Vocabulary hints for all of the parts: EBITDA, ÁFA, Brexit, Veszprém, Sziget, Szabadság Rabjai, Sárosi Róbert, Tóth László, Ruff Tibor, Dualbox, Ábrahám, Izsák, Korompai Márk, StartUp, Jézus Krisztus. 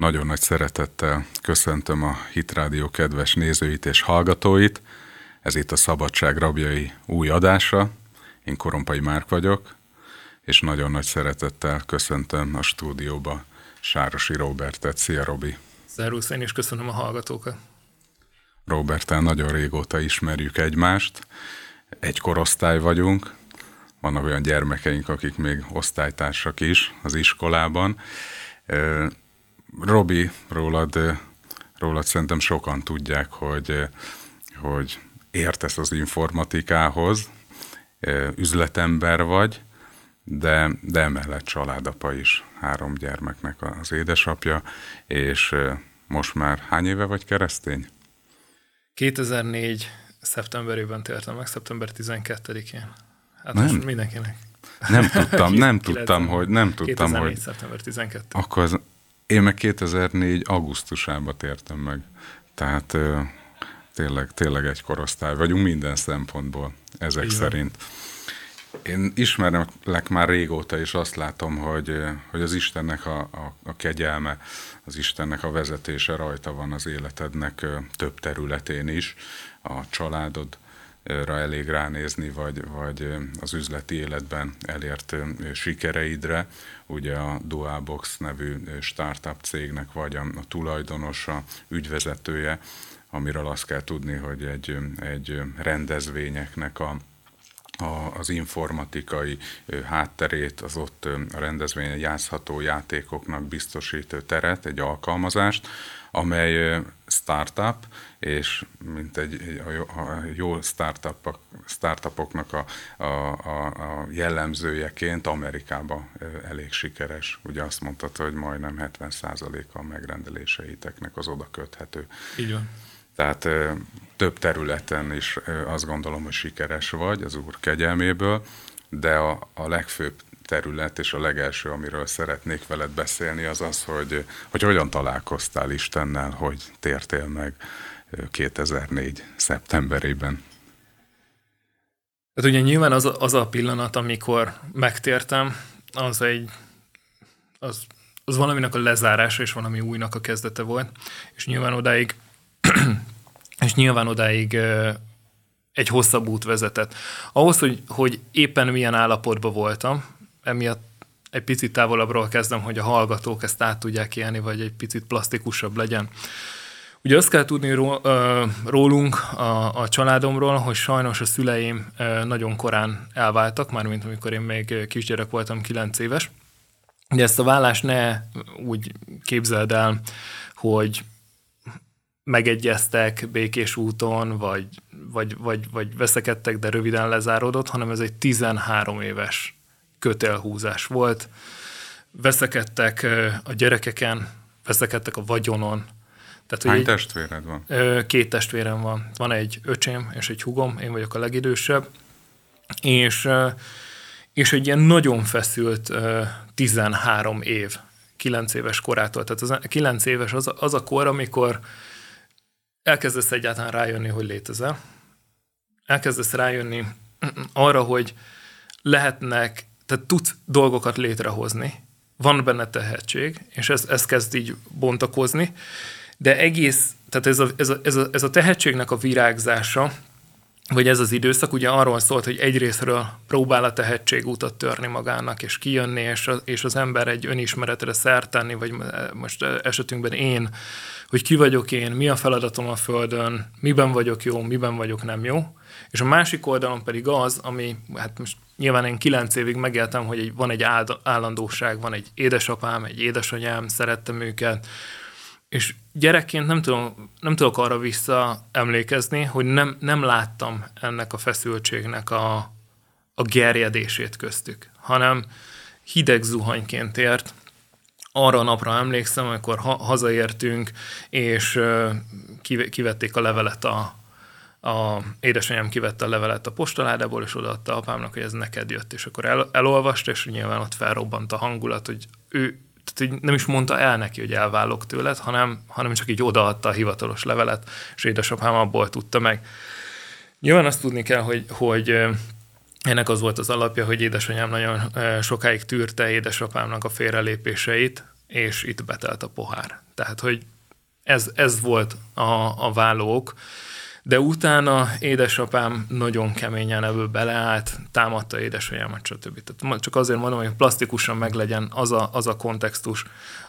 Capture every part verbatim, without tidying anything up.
Nagyon nagy szeretettel köszöntöm a Hit Rádió kedves nézőit és hallgatóit. Ez itt a Szabadság Rabjai új adása. Én Korompai Márk vagyok, és nagyon nagy szeretettel köszöntöm a stúdióba Sárosi Róbertet. Szia, Robi! Szervusz, én is köszönöm a hallgatókat. Róberttel nagyon régóta ismerjük egymást. Egy korosztály vagyunk. Vannak olyan gyermekeink, akik még osztálytársak is az iskolában. Robi, rólad, rólad szerintem sokan tudják, hogy, hogy értesz az informatikához, üzletember vagy, de, de emellett családapa is, három gyermeknek az édesapja, és most már hány éve vagy keresztény? kétezer-négy szeptemberében tértem meg, szeptember tizenkettedikén. Hát nem. Most mindenkinek. Nem tudtam, nem tudtam, hogy... Nem tudtam, kétezer-négy hogy... szeptember tizenkettedike. Akkor az... Én meg kétezer-négy augusztusában tértem meg, tehát euh, tényleg, tényleg egy korosztály vagyunk minden szempontból, ezek igen. Szerint. Én ismerlek már régóta, és azt látom, hogy, hogy az Istennek a, a, a kegyelme, az Istennek a vezetése rajta van az életednek több területén is, a családodra elég ránézni, vagy, vagy az üzleti életben elért sikereidre. Ugye a Dualbox nevű startup cégnek vagy a tulajdonosa, ügyvezetője, amiről azt kell tudni, hogy egy, egy rendezvényeknek a, a, az informatikai hátterét, az ott a rendezvényen játszható játékoknak biztosító teret, egy alkalmazást, amely startup, és mint egy a jó startup, startupoknak a, a, a jellemzőjeként Amerikában elég sikeres. Ugye azt mondtad, hogy majdnem hetven százaléka a megrendeléseiteknek az oda köthető. Így van. Tehát több területen is azt gondolom, hogy sikeres vagy az Úr kegyelméből, de a, a legfőbb terület, és a legelső, amiről szeretnék veled beszélni, az az, hogy, hogy hogyan találkoztál Istennel, hogy tértél meg kétezer-négy szeptemberében. Hát ugye nyilván az, az a pillanat, amikor megtértem, az egy, az, az valaminek a lezárása, és valami újnak a kezdete volt, és nyilván odáig, és nyilván odáig egy hosszabb út vezetett. Ahhoz, hogy, hogy éppen milyen állapotban voltam, emiatt egy picit távolabbról kezdem, hogy a hallgatók ezt át tudják élni, vagy egy picit plastikusabb legyen. Ugye azt kell tudni rólunk, a, a családomról, hogy sajnos a szüleim nagyon korán elváltak, mármint amikor én még kisgyerek voltam, kilenc éves. Ugye ezt a válást ne úgy képzeld el, hogy megegyeztek békés úton, vagy, vagy, vagy, vagy veszekedtek, de röviden lezáródott, hanem ez egy tizenhárom éves kötélhúzás volt. Veszekedtek a gyerekeken, veszekedtek a vagyonon. Tehát, hány testvéred van? Két testvérem van. Van egy öcsém és egy húgom, én vagyok a legidősebb. És, és egy ilyen nagyon feszült tizenhárom év, kilenc éves korától. Tehát az, kilenc éves az, az a kor, amikor elkezdesz egyáltalán rájönni, hogy létezel. Elkezdesz rájönni arra, hogy lehetnek, tehát tudsz dolgokat létrehozni, van benne tehetség, és ez, ez kezd így bontakozni, de egész, tehát ez a, ez, a, ez, a, ez a tehetségnek a virágzása, vagy ez az időszak ugye arról szólt, hogy egyrésztről próbál a tehetség utat törni magának, és kijönni, és, a, és az ember egy önismeretre szert tenni, vagy most esetünkben én, hogy ki vagyok én, mi a feladatom a földön, miben vagyok jó, miben vagyok nem jó, és a másik oldalon pedig az, ami, hát most nyilván én kilenc évig megéltem, hogy egy, van egy állandóság, van egy édesapám, egy édesanyám, szerettem őket, és gyerekként nem, tudom, nem tudok arra visszaemlékezni, hogy nem, nem láttam ennek a feszültségnek a, a gerjedését köztük, hanem hideg zuhanyként ért. Arra a napra emlékszem, amikor ha- hazaértünk, és uh, kiv- kivették a levelet a A édesanyám kivette a levelet a postaládából, és odaadta apámnak, hogy ez neked jött, és akkor el, elolvasta, és nyilván ott felrobbant a hangulat, hogy ő tehát nem is mondta el neki, hogy elválok tőled, hanem, hanem csak így odaadta a hivatalos levelet, és édesapám abból tudta meg. Nyilván azt tudni kell, hogy, hogy ennek az volt az alapja, hogy édesanyám nagyon sokáig tűrte édesapámnak a félrelépéseit, és itt betelt a pohár. Tehát, hogy ez, ez volt a, a válók. De utána édesapám nagyon keményen ebből beleállt, támadta édesanyámat, stb. Tehát csak azért mondom, hogy plastikusan meglegyen az a, az a kontextus,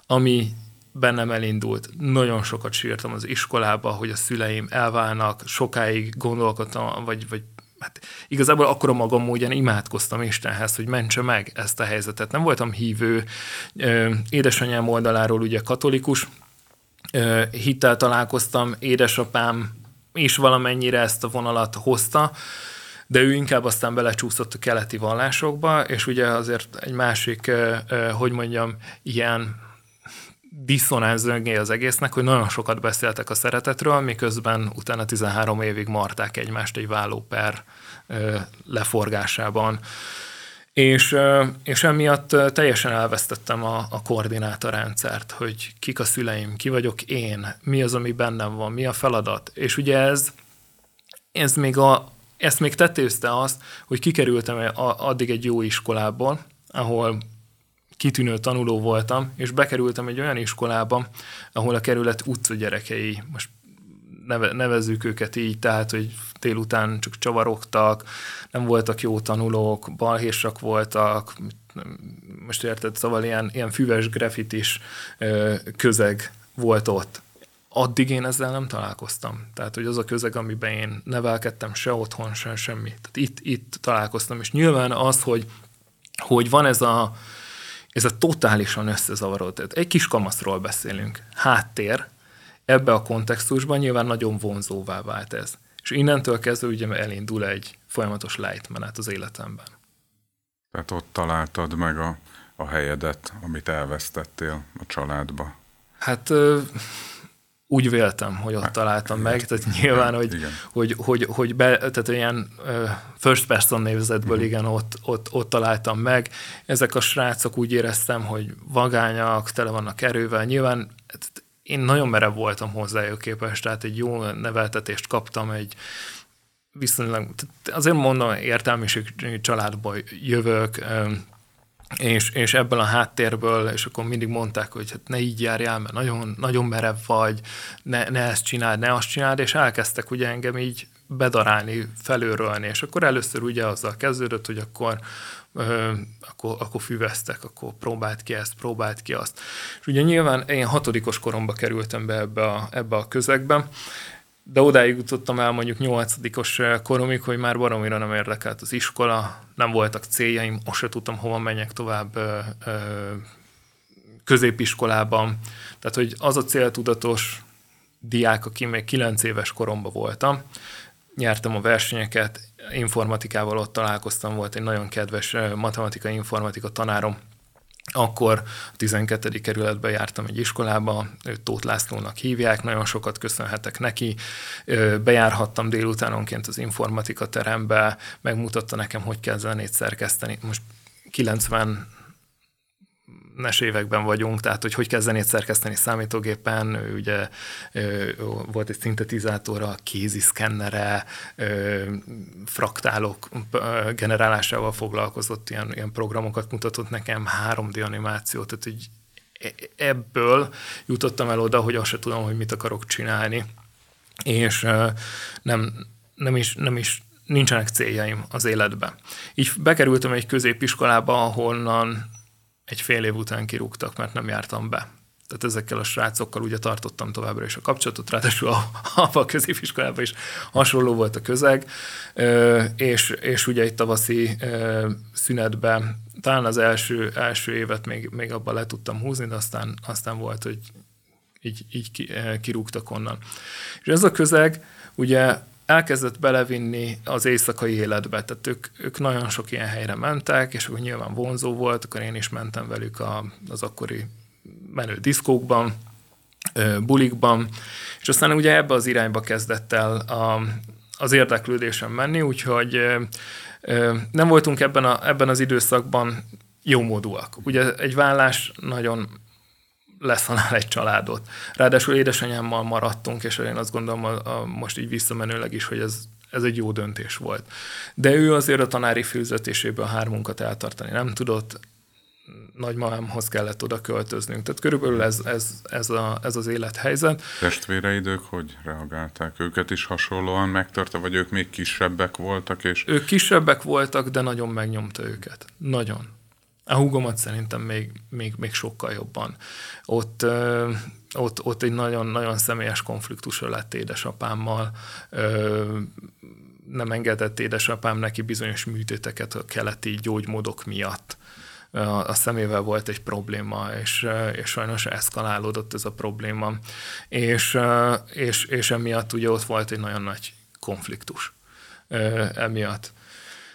ami bennem elindult. Nagyon sokat sírtam az iskolába, hogy a szüleim elválnak, sokáig gondolkodtam, vagy, vagy hát igazából akkor a magam módján imádkoztam Istenhez, hogy mentse meg ezt a helyzetet. Nem voltam hívő, édesanyám oldaláról ugye katolikus, hittel találkoztam, édesapám és valamennyire ezt a vonalat hozta, de ő inkább aztán belecsúszott a keleti vallásokba, és ugye azért egy másik, hogy mondjam, ilyen diszonánz zöngéje az egésznek, hogy nagyon sokat beszéltek a szeretetről, miközben utána tizenhárom évig marták egymást egy váló per leforgásában. És, és emiatt teljesen elvesztettem a, a koordinátorrendszert, hogy kik a szüleim, ki vagyok én, mi az, ami bennem van, mi a feladat. És ugye ez, ez még, a, ezt még tetőzte azt, hogy kikerültem addig egy jó iskolából, ahol kitűnő tanuló voltam, és bekerültem egy olyan iskolába, ahol a kerület utca gyerekei, most nevezzük őket így, tehát, hogy délután csak csavarogtak, nem voltak jó tanulók, balhésak voltak, most érted, szóval ilyen, ilyen füves graffitis közeg volt ott. Addig én ezzel nem találkoztam. Tehát, hogy az a közeg, amiben én nevelkedtem, se otthon, se semmi. Tehát itt, itt találkoztam, és nyilván az, hogy, hogy van ez a, ez a totálisan összezavaró. Tehát egy kis kamaszról beszélünk. Háttér, ebbe a kontextusban nyilván nagyon vonzóvá vált ez. És innentől kezdve ugye elindul egy folyamatos lejtmenet az életemben. Tehát ott találtad meg a, a helyedet, amit elvesztettél a családba. Hát ö, úgy véltem, hogy ott hát, találtam igen. meg, tehát nyilván, hogy, igen. hogy, hogy, hogy be, tehát ilyen ö, first person névzetből mm. igen, ott, ott, ott találtam meg. Ezek a srácok úgy éreztem, hogy vagányak, tele vannak erővel, nyilván én nagyon merev voltam hozzájuk képest, tehát egy jó neveltetést kaptam, egy viszonylag, azért mondom, értelmiségi családba jövök, és, és ebből a háttérből, és akkor mindig mondták, hogy hát ne így járjál, mert nagyon, nagyon merev vagy, ne, ne ezt csináld, ne azt csináld, és elkezdtek ugye engem így bedarálni, felőrölni, és akkor először ugye azzal kezdődött, hogy akkor Akkor, akkor füvesztek, akkor próbált ki ezt, próbált ki azt. És ugye nyilván én hatodikos koromba kerültem be ebbe a, ebbe a közegbe, de odáig jutottam el mondjuk nyolcadikos koromig, hogy már baromira nem érdekelt az iskola, nem voltak céljaim, azt se tudtam, hova menjek tovább középiskolában. Tehát, hogy az a céltudatos diák, aki még kilenc éves koromba voltam, nyertem a versenyeket, informatikával ott találkoztam, volt egy nagyon kedves matematika-informatika tanárom. Akkor a tizenkettedik kerületben jártam egy iskolába, őt Tóth Lászlónak hívják, nagyon sokat köszönhetek neki. Bejárhattam délutánonként az informatika terembe, megmutatta nekem, hogy kell zenét szerkeszteni. Most kilencvenes években vagyunk, tehát hogy hogy kell zenét szerkeszteni számítógépen, ő ugye ő, volt egy szintetizátora, kéziszkennere, fraktálok ö, generálásával foglalkozott, ilyen, ilyen programokat mutatott nekem, három dé animációt, tehát így ebből jutottam el oda, hogy azt se tudom, hogy mit akarok csinálni, és ö, nem, nem is, nem is nincsenek céljaim az életben. Így bekerültem egy középiskolába, ahonnan egy fél év után kirúgtak, mert nem jártam be. Tehát ezekkel a srácokkal ugye tartottam továbbra is a kapcsolatot, ráadásul a, a középiskolában is hasonló volt a közeg, és, és ugye itt tavaszi szünetben talán az első, első évet még, még abban le tudtam húzni, de aztán, aztán volt, hogy így, így kirúgtak onnan. És ez a közeg ugye elkezdett belevinni az éjszakai életbe, tehát ők, ők nagyon sok ilyen helyre mentek, és akkor nyilván vonzó volt, akkor én is mentem velük a, az akkori menő diszkókban, bulikban, és aztán ugye ebbe az irányba kezdett el a, az érdeklődésem menni, úgyhogy nem voltunk ebben, a, ebben az időszakban jómódúak. Ugye egy vállás nagyon leszanál egy családot. Ráadásul édesanyámmal maradtunk, és én azt gondolom a, a, most így visszamenőleg is, hogy ez, ez egy jó döntés volt. De ő azért a tanári fűzötéséből hármunkat eltartani nem tudott, nagymamámhoz kellett oda költöznünk. Tehát körülbelül ez, ez, ez, a, ez az élethelyzet. Testvéreidők hogy reagálták? Őket is hasonlóan megtörte, vagy ők még kisebbek voltak? És... Ők kisebbek voltak, de nagyon megnyomta őket. Nagyon. A húgomat szerintem még, még, még sokkal jobban. Ott, ö, ott, ott egy nagyon-nagyon személyes konfliktusra lett édesapámmal. Ö, nem engedett édesapám neki bizonyos műtéteket a keleti gyógymódok miatt. A szemével volt egy probléma, és, és sajnos eszkalálódott ez a probléma, és, és, és emiatt ugye ott volt egy nagyon nagy konfliktus emiatt.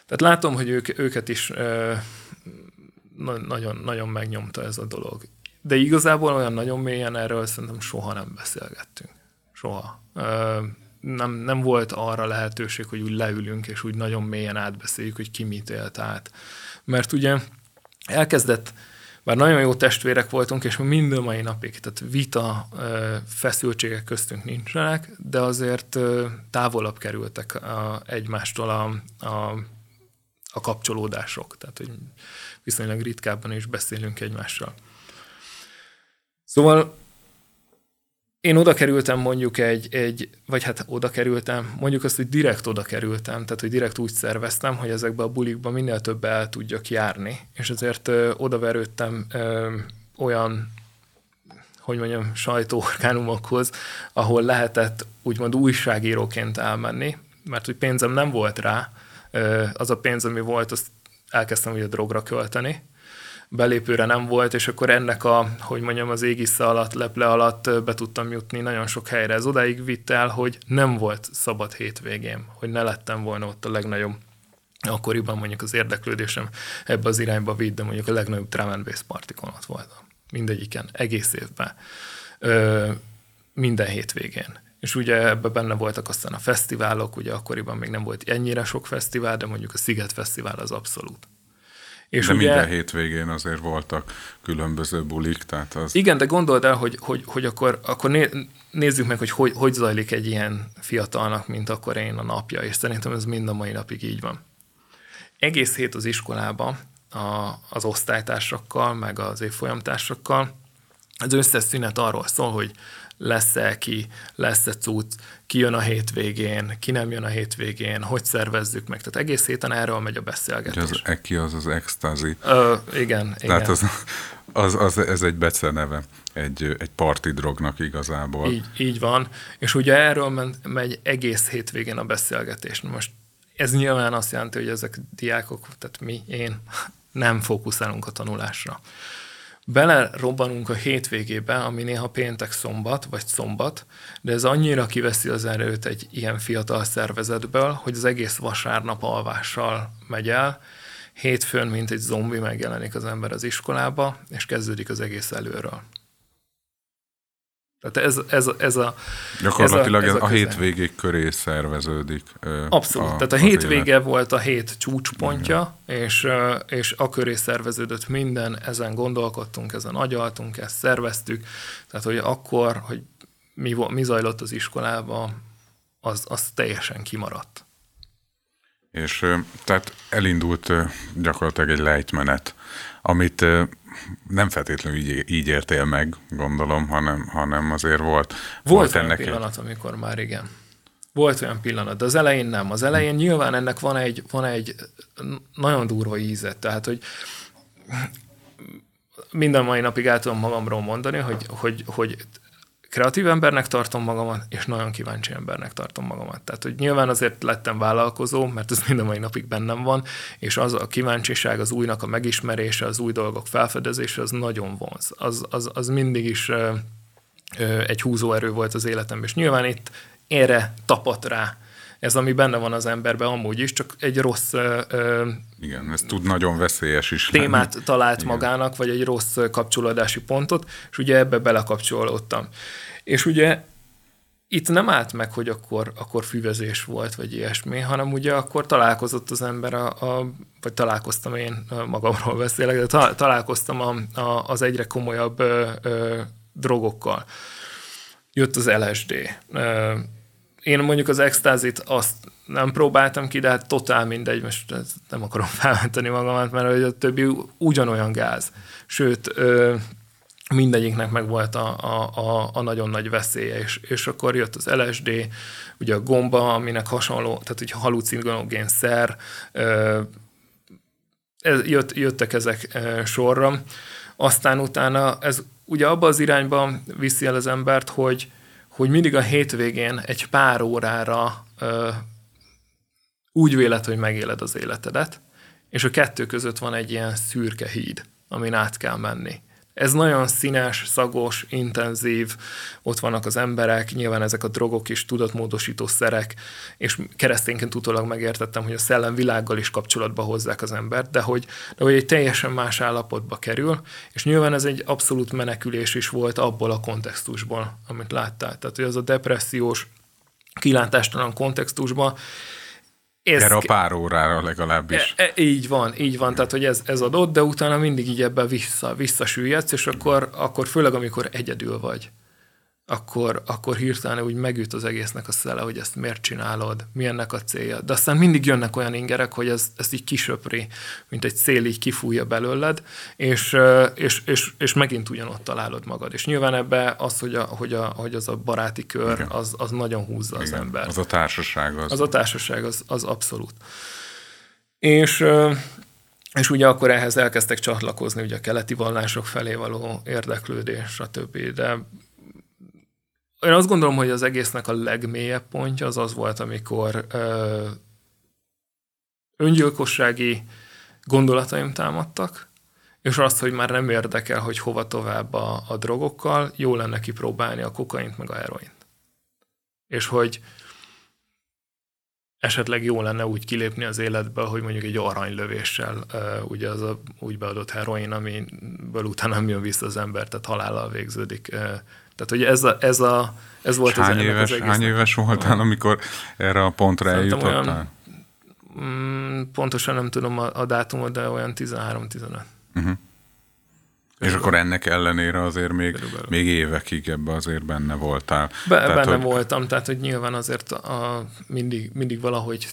Tehát látom, hogy ők, őket is nagyon, nagyon megnyomta ez a dolog. De igazából olyan nagyon mélyen erről szerintem soha nem beszélgettünk. Soha. Nem, nem volt arra lehetőség, hogy úgy leülünk, és úgy nagyon mélyen átbeszéljük, hogy ki mit élt át. Mert ugye elkezdett, bár nagyon jó testvérek voltunk, és mind a mai napig, tehát vita, feszültségek köztünk nincsenek, de azért távolabb kerültek a, egymástól a, a, a kapcsolódások. Tehát hogy viszonylag ritkábban is beszélünk egymással. Szóval én oda kerültem mondjuk egy, egy, vagy hát oda kerültem, mondjuk azt, hogy direkt oda kerültem, tehát hogy direkt úgy szerveztem, hogy ezekbe a bulikba minél több el tudjak járni, és ezért ö, odaverődtem ö, olyan, hogy mondjam, sajtóorgánumokhoz, ahol lehetett úgymond újságíróként elmenni, mert hogy pénzem nem volt rá, ö, az a pénz, ami volt, azt elkezdtem ugye drogra költeni, belépőre nem volt, és akkor ennek a, hogy mondjam, az égisze alatt, leple alatt be tudtam jutni nagyon sok helyre. Ez odáig vitt el, hogy nem volt szabad hétvégém, hogy ne lettem volna ott a legnagyobb, akkoriban mondjuk az érdeklődésem ebbe az irányba vitt, de mondjuk a legnagyobb drum and bass partikon ott voltam. Mindegyiken, egész évben. Ö, minden hétvégén. És ugye ebben benne voltak aztán a fesztiválok, ugye akkoriban még nem volt ennyire sok fesztivál, de mondjuk a Sziget fesztivál az abszolút. És de ugye, minden hétvégén azért voltak különböző bulik, tehát az... Igen, de gondold el, hogy, hogy, hogy akkor, akkor né, nézzük meg, hogy, hogy hogy zajlik egy ilyen fiatalnak, mint akkor én a napja, és szerintem ez mind a mai napig így van. Egész hét az iskolában a, az osztálytársakkal, meg az évfolyamtársakkal az összes szünet arról szól, hogy lesz-e ki, lesz-e cucc, ki jön a hétvégén, ki nem jön a hétvégén, hogy szervezzük meg. Tehát egész héten erről megy a beszélgetés. Az eki az az extázi. Ö, igen, Tehát igen. Az, az, az, ez egy beceneve, egy, egy parti drognak igazából. Így, így van. És ugye erről megy egész hétvégén a beszélgetés. Most ez nyilván azt jelenti, hogy ezek diákok, tehát mi, én, nem fókuszálunk a tanulásra. Belerobbanunk a hétvégébe, ami néha péntek szombat, vagy szombat, de ez annyira kiveszi az erőt egy ilyen fiatal szervezetből, hogy az egész vasárnap alvással megy el, hétfőn, mint egy zombi megjelenik az ember az iskolába, és kezdődik az egész előről. Tehát ez, ez, ez a... Gyakorlatilag ez a, ez a, a hétvégék köré szerveződik. Abszolút. A, tehát a hétvége élet. Volt a hét csúcspontja, és, és a köré szerveződött minden, ezen gondolkodtunk, ezen agyaltunk, ezt szerveztük. Tehát, hogy akkor, hogy mi, mi zajlott az iskolában, az, az teljesen kimaradt. És tehát elindult gyakorlatilag egy lejtmenet, amit... Nem feltétlenül így, így értél meg, gondolom, hanem, hanem azért volt. Volt, volt olyan pillanat, egy... amikor már igen. Volt olyan pillanat, de az elején nem. Az elején hmm. nyilván ennek van egy, van egy nagyon durva íze. Tehát, hogy minden mai napig el tudom magamról mondani, hogy, hogy, hogy kreatív embernek tartom magamat, és nagyon kíváncsi embernek tartom magamat. Tehát, hogy nyilván azért lettem vállalkozó, mert ez mind a mai napig bennem van, és az a kíváncsiság, az újnak a megismerése, az új dolgok felfedezése, az nagyon vonz. Az, az, az mindig is ö, ö, egy húzóerő volt az életemben, és nyilván itt erre tapadt rá. Ez, ami benne van az emberben amúgy is, csak egy rossz... Ö, Igen, ez tud nagyon veszélyes is lenni. Témát talált Igen. magának, vagy egy rossz kapcsolódási pontot, és ugye ebbe belekapcsolódtam. És ugye itt nem állt meg, hogy akkor, akkor füvezés volt, vagy ilyesmi, hanem ugye akkor találkozott az ember, a, a, vagy találkoztam én, magamról beszélek, de ta, találkoztam a, a, az egyre komolyabb ö, ö, drogokkal. Jött az el es dé, ö, Én mondjuk az extázit azt nem próbáltam ki, de hát totál mindegy, most nem akarom felmenteni magamat, mert a többi ugyanolyan gáz. Sőt, mindegyiknek meg volt a, a, a nagyon nagy veszélye, és, és akkor jött az el es dé, ugye a gomba, aminek hasonló, tehát ugye halucinogén szer, jött, jöttek ezek sorra. Aztán utána ez ugye abba az irányba viszi el az embert, hogy hogy mindig a hétvégén egy pár órára ö, úgy véled, hogy megéled az életedet, és a kettő között van egy ilyen szürke híd, amin át kell menni. Ez nagyon színes, szagos, intenzív, ott vannak az emberek, nyilván ezek a drogok is, tudatmódosító szerek, és keresztényként utólag megértettem, hogy a szellem világgal is kapcsolatba hozzák az embert, de hogy, de hogy egy teljesen más állapotba kerül, és nyilván ez egy abszolút menekülés is volt abból a kontextusból, amit láttál. Tehát, hogy az a depressziós, kilátástalan kontextusban, ez erre a pár órára legalábbis. E, e, így van, így van, tehát hogy ez, ez adott, de utána mindig így ebben vissza, visszasüllyedsz, és akkor, akkor főleg, amikor egyedül vagy, akkor, akkor hirtelen úgy megüt az egésznek a szele, hogy ezt miért csinálod, mi ennek a célja. De aztán mindig jönnek olyan ingerek, hogy ez, ez így kisöpri, mint egy szél így kifújja belőled, és, és, és, és megint ugyanott találod magad. És nyilván ebbe az, hogy, a, hogy, a, hogy az a baráti kör, az, az nagyon húzza igen, az embert. Az a társaság. Az, az a társaság, az, az abszolút. És... És ugye akkor ehhez elkezdtek csatlakozni ugye a keleti vallások felé való érdeklődés, stb. De én azt gondolom, hogy az egésznek a legmélyebb pontja az az volt, amikor ö, öngyilkossági gondolataim támadtak, és azt, hogy már nem érdekel, hogy hova tovább a, a drogokkal, jó lenne kipróbálni a kokaint meg a heroint. És hogy esetleg jó lenne úgy kilépni az életbe, hogy mondjuk egy aranylövéssel, ugye az a úgy beadott heroin, amiből utána nem jön vissza az ember, tehát halállal végződik. Tehát, hogy ez, a, ez, a, ez volt az ennek az egész. Hány éves voltál, amikor erre a pontra szerintem eljutottál? Olyan, mm, pontosan nem tudom a, a dátumot, de olyan tizenhárom tizenöt. Uh-huh. És akkor ennek ellenére azért még, még évekig ebben azért benne voltál. Be, tehát, benne hogy... voltam, tehát hogy nyilván azért a, a, mindig, mindig valahogy...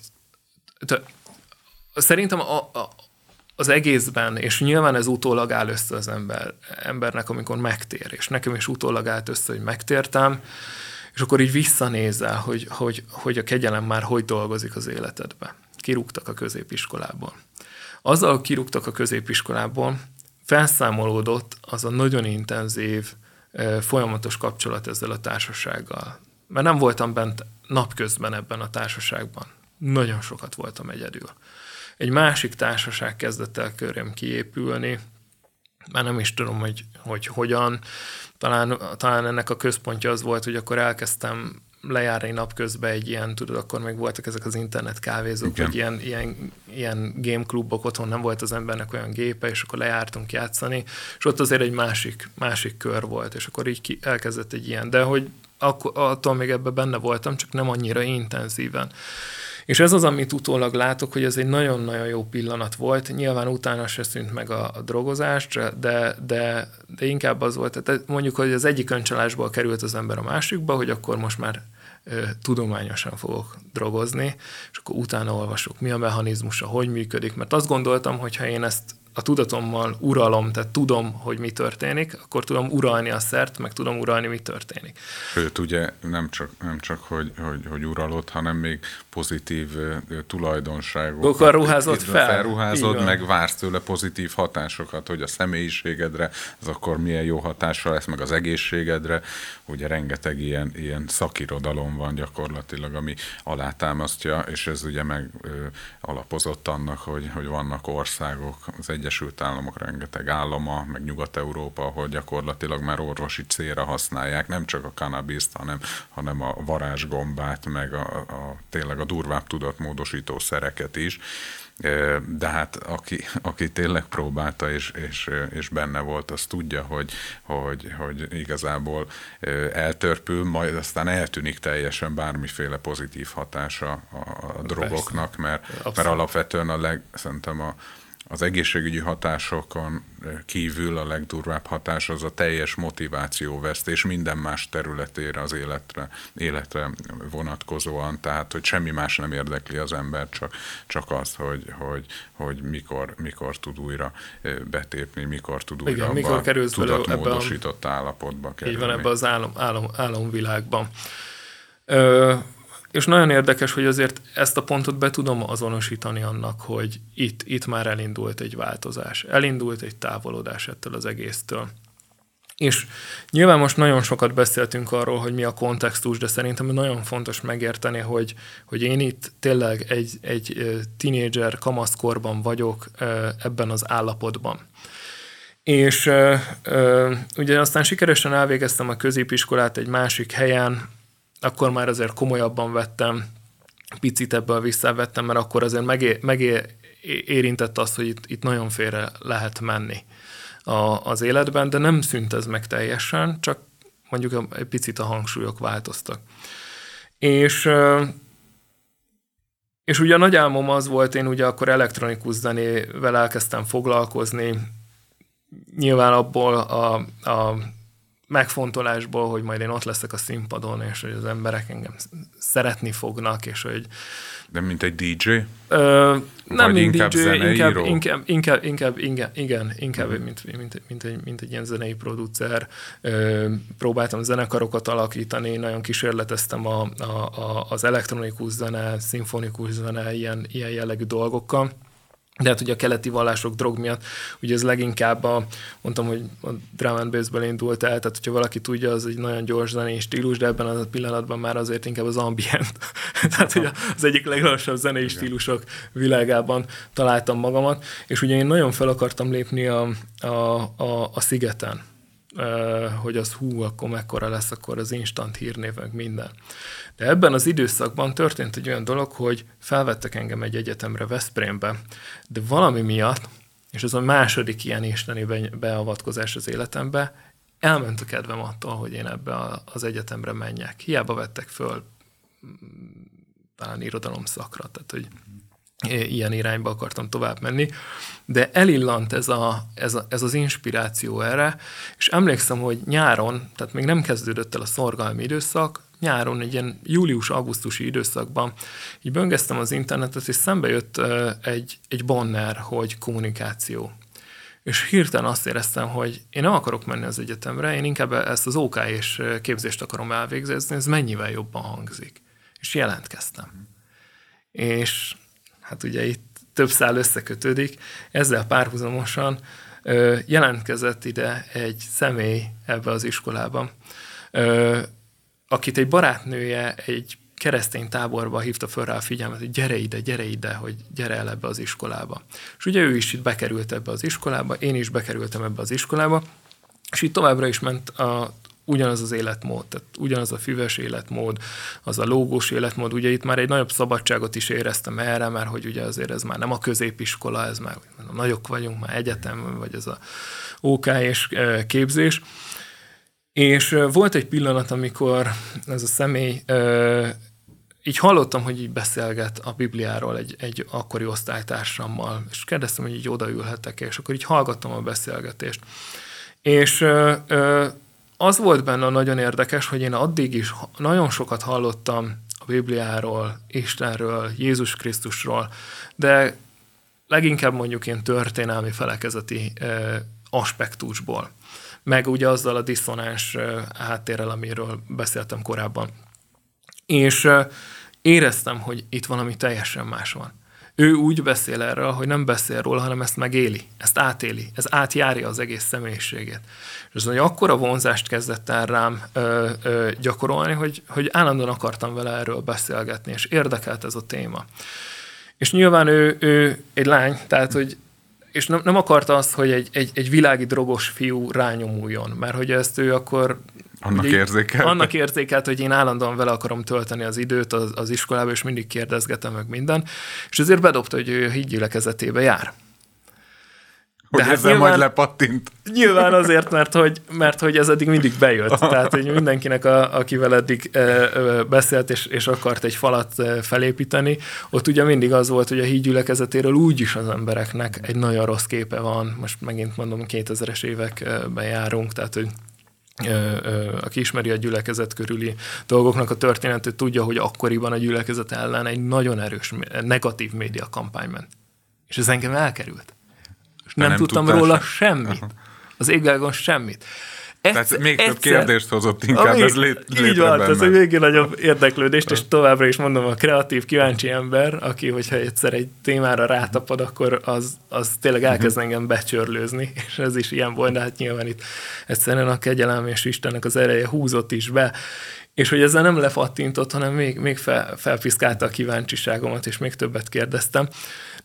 Te, szerintem a, a, az egészben, és nyilván ez utólag áll össze az ember, embernek, amikor megtér, és nekem is utólag állt össze, hogy megtértem, és akkor így visszanézel, hogy, hogy, hogy a kegyelem már hogy dolgozik az életedbe. Kirúgtak a középiskolából. Azzal kirúgtak a középiskolából, felszámolódott az a nagyon intenzív, folyamatos kapcsolat ezzel a társasággal. Mert nem voltam bent napközben ebben a társaságban. Nagyon sokat voltam egyedül. Egy másik társaság kezdett el körém kiépülni, már nem is tudom, hogy, hogy hogyan. Talán, talán ennek a központja az volt, hogy akkor elkezdtem lejárni napközben egy ilyen, tudod, akkor még voltak ezek az internet kávézók, vagy ilyen, ilyen, ilyen gameklubok, otthon nem volt az embernek olyan gépe, és akkor lejártunk játszani, és ott azért egy másik, másik kör volt, és akkor így ki, elkezdett egy ilyen, de hogy akkor, attól még ebben benne voltam, csak nem annyira intenzíven. És ez az, amit utólag látok, hogy ez egy nagyon-nagyon jó pillanat volt. Nyilván utána se szűnt meg a, a drogozást, de, de, de inkább az volt, tehát mondjuk, hogy az egyik öncsalásból került az ember a másikba, hogy akkor most már ö, tudományosan fogok drogozni, és akkor utána olvasok, mi a mechanizmusa, hogy működik. Mert azt gondoltam, hogy ha én ezt a tudatommal uralom, tehát tudom, hogy mi történik, akkor tudom uralni a szert, meg tudom uralni, mi történik. Sőt, ugye nem csak, nem csak hogy, hogy, hogy uralod, hanem még pozitív tulajdonságokat. Akkor ruházod fel. Felruházod, meg vársz tőle pozitív hatásokat, hogy a személyiségedre, ez akkor milyen jó hatása lesz, meg az egészségedre. Ugye rengeteg ilyen, ilyen szakirodalom van gyakorlatilag, ami alátámasztja, és ez ugye meg ö, alapozott annak, hogy, hogy vannak országok, az egy Egyesült Államok rengeteg állama, meg Nyugat-Európa, ahol gyakorlatilag már orvosi célra használják, nem csak a kannabiszt, hanem, hanem a varázsgombát, meg a, a, tényleg a durvább tudatmódosító szereket is. De hát aki, aki tényleg próbálta és, és, és benne volt, az tudja, hogy, hogy, hogy igazából eltörpül, majd aztán eltűnik teljesen bármiféle pozitív hatása a, a drogoknak, mert, mert alapvetően a leg, szerintem a az egészségügyi hatásokon kívül a legdurvább hatás az a teljes motivációvesztés minden más területére az életre, életre vonatkozóan, tehát hogy semmi más nem érdekli az ember, csak, csak az, hogy, hogy, hogy mikor, mikor tud újra betépni, mikor tud újra abba a tudatmódosított állapotba kerülni. Így van, ebben az álom, álom, álomvilágban. Ö, és nagyon érdekes, hogy azért ezt a pontot be tudom azonosítani annak, hogy itt, itt már elindult egy változás, elindult egy távolodás ettől az egésztől. És nyilván most nagyon sokat beszéltünk arról, hogy mi a kontextus, de szerintem nagyon fontos megérteni, hogy, hogy én itt tényleg egy, egy tínédzser kamaszkorban vagyok ebben az állapotban. És ugye aztán sikeresen elvégeztem a középiskolát egy másik helyen, akkor már azért komolyabban vettem, picit ebből visszavettem, mert akkor azért megé- megérintett azt, hogy itt, itt nagyon félre lehet menni a, az életben, de nem szűnt ez meg teljesen, csak mondjuk egy picit a hangsúlyok változtak. És, és ugye a nagy álmom az volt, én ugye akkor elektronikus zenével elkezdtem foglalkozni, nyilván abból a... a megfontolásból, hogy majd én ott leszek a színpadon, és hogy az emberek engem szeretni fognak, és hogy... De mint egy dé dzsé? Ö, nem, mint inkább dé dzsé, inkább, inkább, inkább, inkább, inkább, igen, inkább uh-huh. mint, mint, mint, egy, mint egy ilyen zenei producer. Ö, próbáltam zenekarokat alakítani, nagyon kísérleteztem a, a, a, az elektronikus zene, szimfonikus zene, ilyen, ilyen jellegű dolgokkal. De hát ugye a keleti vallások drog miatt, ugye ez leginkább a, mondtam, hogy a drum and bass-ből indult el, tehát hogyha valaki tudja, az egy nagyon gyors zenei stílus, de ebben a pillanatban már azért inkább az ambient. Tehát ugye az egyik leglassabb zenei stílusok világában találtam magamat, és ugye én nagyon fel akartam lépni a, a, a, a Szigeten, hogy az hú, akkor mekkora lesz, akkor az instant hírnévek minden. De ebben az időszakban történt egy olyan dolog, hogy felvettek engem egy egyetemre Veszprémbe, de valami miatt, és ez a második ilyen isteni beavatkozás az életembe, elment a kedvem attól, hogy én ebbe az egyetemre menjek. Hiába vettek föl talán irodalom szakra, tehát hogy ilyen irányba akartam tovább menni, de elillant ez, a, ez, a, ez az inspiráció erre, és emlékszem, hogy nyáron, tehát még nem kezdődött el a szorgalmi időszak, nyáron, egy ilyen július-augusztusi időszakban így böngeztem az internetet, és szembe jött egy, egy banner, hogy kommunikáció. És hirtelen azt éreztem, hogy én nem akarok menni az egyetemre, én inkább ezt az ó ká és képzést akarom elvégezni, ez mennyivel jobban hangzik. És jelentkeztem. És hát ugye itt több szál összekötődik, ezzel párhuzamosan jelentkezett ide egy személy ebbe az iskolában, akit egy barátnője egy keresztény táborba hívta föl rá a figyelmet, hogy gyere ide, gyere ide, hogy gyere el ebbe az iskolába. És ugye ő is itt bekerült ebbe az iskolába, én is bekerültem ebbe az iskolába, és itt továbbra is ment a, ugyanaz az életmód, tehát ugyanaz a füves életmód, az a lógós életmód. Ugye itt már egy nagyobb szabadságot is éreztem erre, mert hogy ugye azért ez már nem a középiskola, ez már nagyok vagyunk, már egyetem, vagy ez a ó ká és képzés. És volt egy pillanat, amikor ez a személy, így hallottam, hogy így beszélget a Bibliáról egy, egy akkori osztálytársammal, és kérdeztem, hogy így odaülhetek, és akkor így hallgattam a beszélgetést. És az volt benne nagyon érdekes, hogy én addig is nagyon sokat hallottam a Bibliáról, Istenről, Jézus Krisztusról, de leginkább mondjuk én történelmi felekezeti aspektusból, meg ugye azzal a diszonáns háttérrel, amiről beszéltem korábban. És éreztem, hogy itt valami teljesen más van. Ő úgy beszél erről, hogy nem beszél róla, hanem ezt megéli, ezt átéli, ez átjárja az egész személyiségét. És az, hogy akkora vonzást kezdett el rám ö, ö, gyakorolni, hogy, hogy állandóan akartam vele erről beszélgetni, és érdekelt ez a téma. És nyilván ő, ő egy lány, tehát hogy és nem, nem akarta azt, hogy egy, egy, egy világi drogos fiú rányomuljon, mert hogy ezt ő akkor... Annak érzékelt. Annak érzékelt, hogy én állandóan vele akarom tölteni az időt az, az iskolába, és mindig kérdezgetem meg minden, és azért bedobta, hogy ő hídgyülekezetébe jár. De hát ezzel nyilván, majd lepattint. Nyilván azért, mert hogy, mert hogy ez eddig mindig bejött. Tehát így mindenkinek, a, akivel eddig e, e, beszélt és, és akart egy falat e, felépíteni, ott ugye mindig az volt, hogy a hídgyülekezetéről úgyis az embereknek egy nagyon rossz képe van. Most megint mondom, kétezres években járunk, tehát hogy aki ismeri a gyülekezet körüli dolgoknak a történetét, tudja, hogy akkoriban a gyülekezet ellen egy nagyon erős negatív média kampány ment. És ez engem elkerült. És nem, nem tudtam róla sem. semmit. Aha. Az égvágon semmit. Egyszer, Tehát még egyszer, több kérdést hozott inkább, ez lé- létre Így van, ez még nagyobb érdeklődést, és továbbra is mondom, a kreatív, kíváncsi ember, aki, hogyha egyszer egy témára rátapad, akkor az, az tényleg elkezd engem becsörlőzni, és ez is ilyen volt, de hát nyilván itt egyszerűen a kegyelem és Istennek az ereje húzott is be, és hogy ezzel nem lefattintott, hanem még, még fel, felpiszkálta a kíváncsiságomat, és még többet kérdeztem.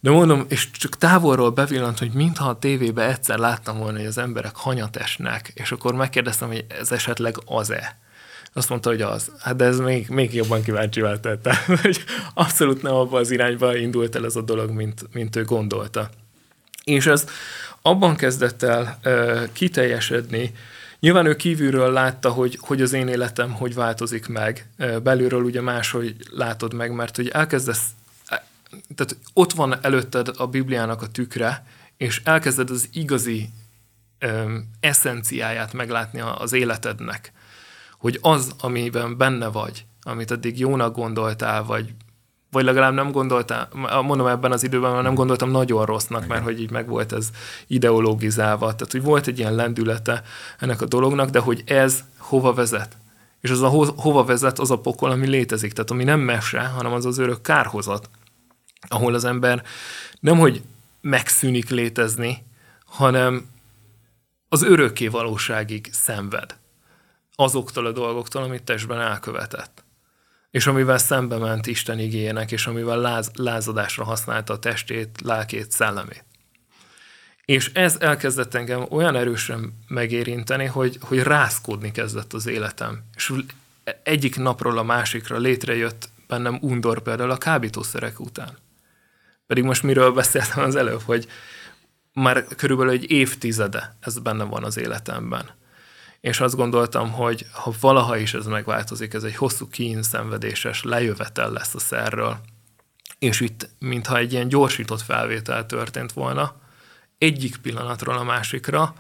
De mondom, és csak távolról bevillant, hogy mintha a tévében egyszer láttam volna, hogy az emberek hanyat esnek, és akkor megkérdeztem, hogy ez esetleg az-e? Azt mondta, hogy az. Hát de ez még, még jobban kíváncsi váltett. Tehát abszolút nem abba az irányba indult el ez a dolog, mint, mint ő gondolta. És ez abban kezdett el ö, kiteljesedni. Nyilván ő kívülről látta, hogy, hogy az én életem hogy változik meg. Belülről ugye máshogy látod meg, mert hogy elkezdesz, tehát ott van előtted a Bibliának a tükre, és elkezded az igazi öm, eszenciáját meglátni az életednek. Hogy az, amiben benne vagy, amit eddig jónak gondoltál, vagy, vagy legalább nem gondoltál, mondom ebben az időben, mert nem gondoltam nagyon rossznak, mert hogy így meg volt ez ideológizálva. Tehát, hogy volt egy ilyen lendülete ennek a dolognak, de hogy ez hova vezet? És az a ho- hova vezet az a pokol, ami létezik. Tehát ami nem mese, hanem az az örök kárhozat, ahol az ember nemhogy megszűnik létezni, hanem az örökké valóságig szenved azoktól a dolgoktól, amit testben elkövetett. És amivel szembe ment Isten igéjének, és amivel láz, lázadásra használta a testét, lelkét, szellemét. És ez elkezdett engem olyan erősen megérinteni, hogy, hogy rászkódni kezdett az életem. És egyik napról a másikra létrejött bennem undor például a kábítószerek után. Pedig most miről beszéltem az előbb, hogy már körülbelül egy évtizede ez benne van az életemben. És azt gondoltam, hogy ha valaha is ez megváltozik, ez egy hosszú kínszenvedéses lejövetel lesz a szerről. És itt, mintha egy ilyen gyorsított felvétel történt volna, egyik pillanatról a másikra,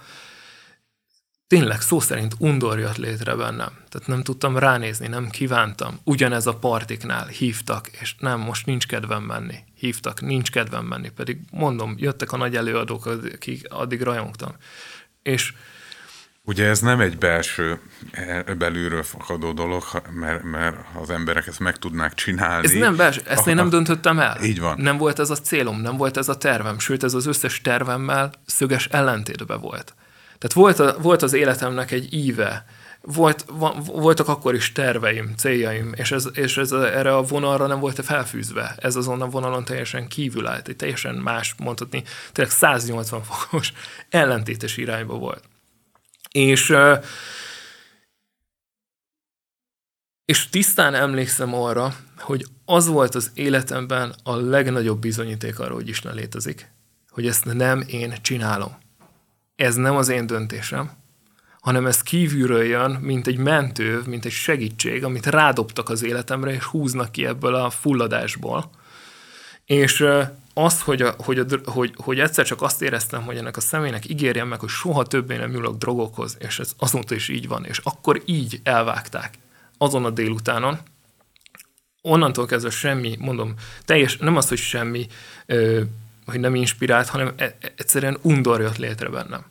tényleg szó szerint undor jött létre bennem. Tehát nem tudtam ránézni, nem kívántam. Ugyanez a partiknál hívtak, és nem, most nincs kedvem menni. Hívtak, nincs kedvem menni. Pedig mondom, jöttek a nagy előadók, akik addig rajongtam. És ugye ez nem egy belső, belülről fakadó dolog, mert, mert az emberek ezt meg tudnák csinálni. Ez nem belső, ezt én nem döntöttem el. Így van. Nem volt ez a célom, nem volt ez a tervem, sőt ez az összes tervemmel szöges ellentétben volt. Tehát volt, a, volt az életemnek egy íve, volt, va, voltak akkor is terveim, céljaim, és, ez, és ez a, erre a vonalra nem volt felfűzve. Ez azon a vonalon teljesen kívül állt, egy teljesen más, mondhatni, tényleg száznyolcvan fokos ellentétes irányba volt. És, és tisztán emlékszem arra, hogy az volt az életemben a legnagyobb bizonyíték arra, hogy Isten létezik, hogy ezt nem én csinálom. Ez nem az én döntésem, hanem ez kívülről jön, mint egy mentő, mint egy segítség, amit rádobtak az életemre, és húznak ki ebből a fulladásból. És az, hogy, a, hogy, a, hogy, hogy egyszer csak azt éreztem, hogy ennek a személynek ígérjem meg, hogy soha többé nem nyúlok drogokhoz, és ez azóta is így van, és akkor így elvágták azon a délutánon. Onnantól kezdve semmi, mondom, teljes, nem az, hogy semmi, ö, hogy nem inspirált, hanem egyszerűen undor jött létre bennem.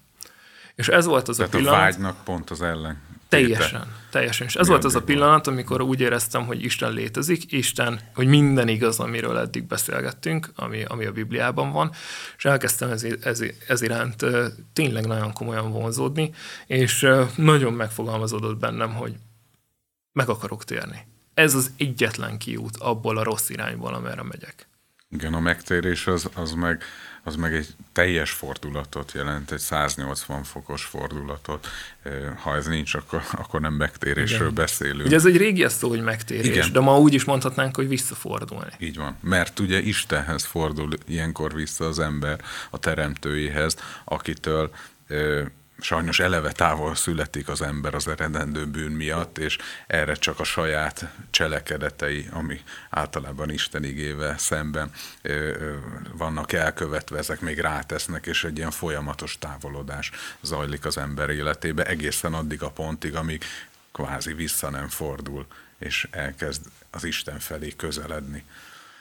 És ez volt az Tehát a pillanat... a vágynak pont az ellen. Teljesen, teljesen. És ez volt az a pillanat, amikor úgy éreztem, hogy Isten létezik, Isten, hogy minden igaz, amiről eddig beszélgettünk, ami, ami a Bibliában van, és elkezdtem ez, ez, ez iránt tényleg nagyon komolyan vonzódni, és nagyon megfogalmazódott bennem, hogy meg akarok térni. Ez az egyetlen kiút abból a rossz irányból, amerre megyek. Igen, a megtérés az, az, meg, az meg egy teljes fordulatot jelent, egy száznyolcvan fokos fordulatot. Ha ez nincs, akkor, akkor nem megtérésről igen. beszélünk. Ugye ez egy régi szó, hogy megtérés, igen. de ma úgy is mondhatnánk, hogy visszafordulni. Így van, mert ugye Istenhez fordul ilyenkor vissza az ember, a teremtőihez, akitől... sajnos eleve távol születik az ember az eredendő bűn miatt, és erre csak a saját cselekedetei, ami általában Isten igével szemben vannak elkövetve, ezek még rátesznek, és egy ilyen folyamatos távolodás zajlik az ember életébe, egészen addig a pontig, amíg kvázi vissza nem fordul, és elkezd az Isten felé közeledni.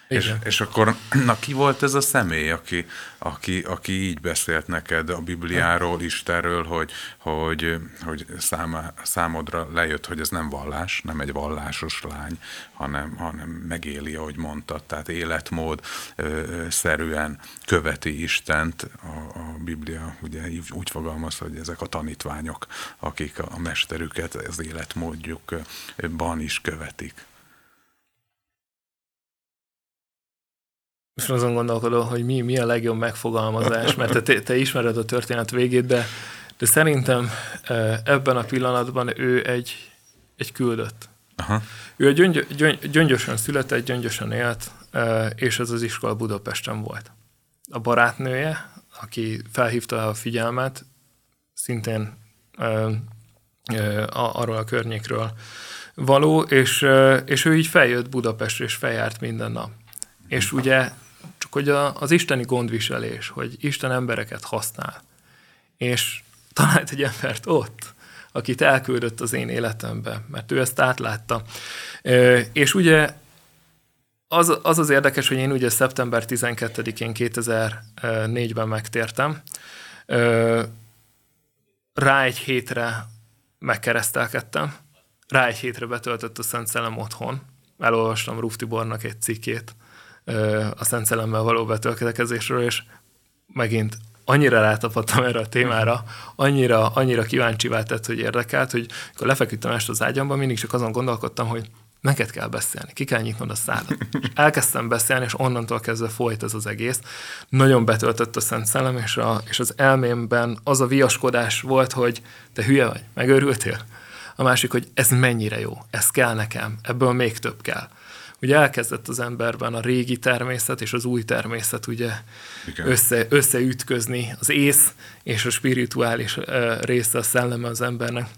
És, és akkor na, ki volt ez a személy, aki, aki, aki így beszélt neked a Bibliáról, Istenről, hogy, hogy, hogy száma, számodra lejött, hogy ez nem vallás, nem egy vallásos lány, hanem, hanem megéli, ahogy mondtad, tehát életmód ö, szerűen követi Istent. A, a Biblia ugye úgy fogalmaz, hogy ezek a tanítványok, akik a mesterüket az életmódjukban is követik. Most azon gondolkodom, hogy mi, mi a legjobb megfogalmazás, mert te, te ismered a történet végét, de, de szerintem ebben a pillanatban ő egy, egy küldött. Aha. Ő gyöngy, gyöngy, gyöngyösen született, gyöngyösen élt, és ez az iskola Budapesten volt. A barátnője, aki felhívta a figyelmet, szintén arról a környékről való, és, és ő így feljött Budapestre, és feljárt minden nap. És ugye csak hogy a, az isteni gondviselés, hogy Isten embereket használ, és talált egy embert ott, akit elküldött az én életembe, mert ő ezt átlátta. És ugye az az, az érdekes, hogy én ugye szeptember tizenkettedikén kétezer-négyben megtértem, rá egy hétre megkeresztelkedtem, rá egy hétre betöltött a Szent Szellem otthon, elolvastam Ruff Tibornak egy cikkét a Szent Szellemmel való betöltekezésről, és megint annyira rátapadtam erre a témára, annyira, annyira kíváncsivá tett, hogy érdekelt, hogy amikor lefeküdtem este az ágyamban, mindig csak azon gondolkodtam, hogy neked kell beszélni, ki kell nyitnod a szádat. Elkezdtem beszélni, és onnantól kezdve folyt ez az egész. Nagyon betöltött a Szent Szellem, és, a, és az elmémben az a viaskodás volt, hogy te hülye vagy, megőrültél? A másik, hogy ez mennyire jó, ez kell nekem, ebből még több kell. Ugye elkezdett az emberben a régi természet és az új természet ugye össze, összeütközni, az ész és a spirituális része, a szelleme az embernek.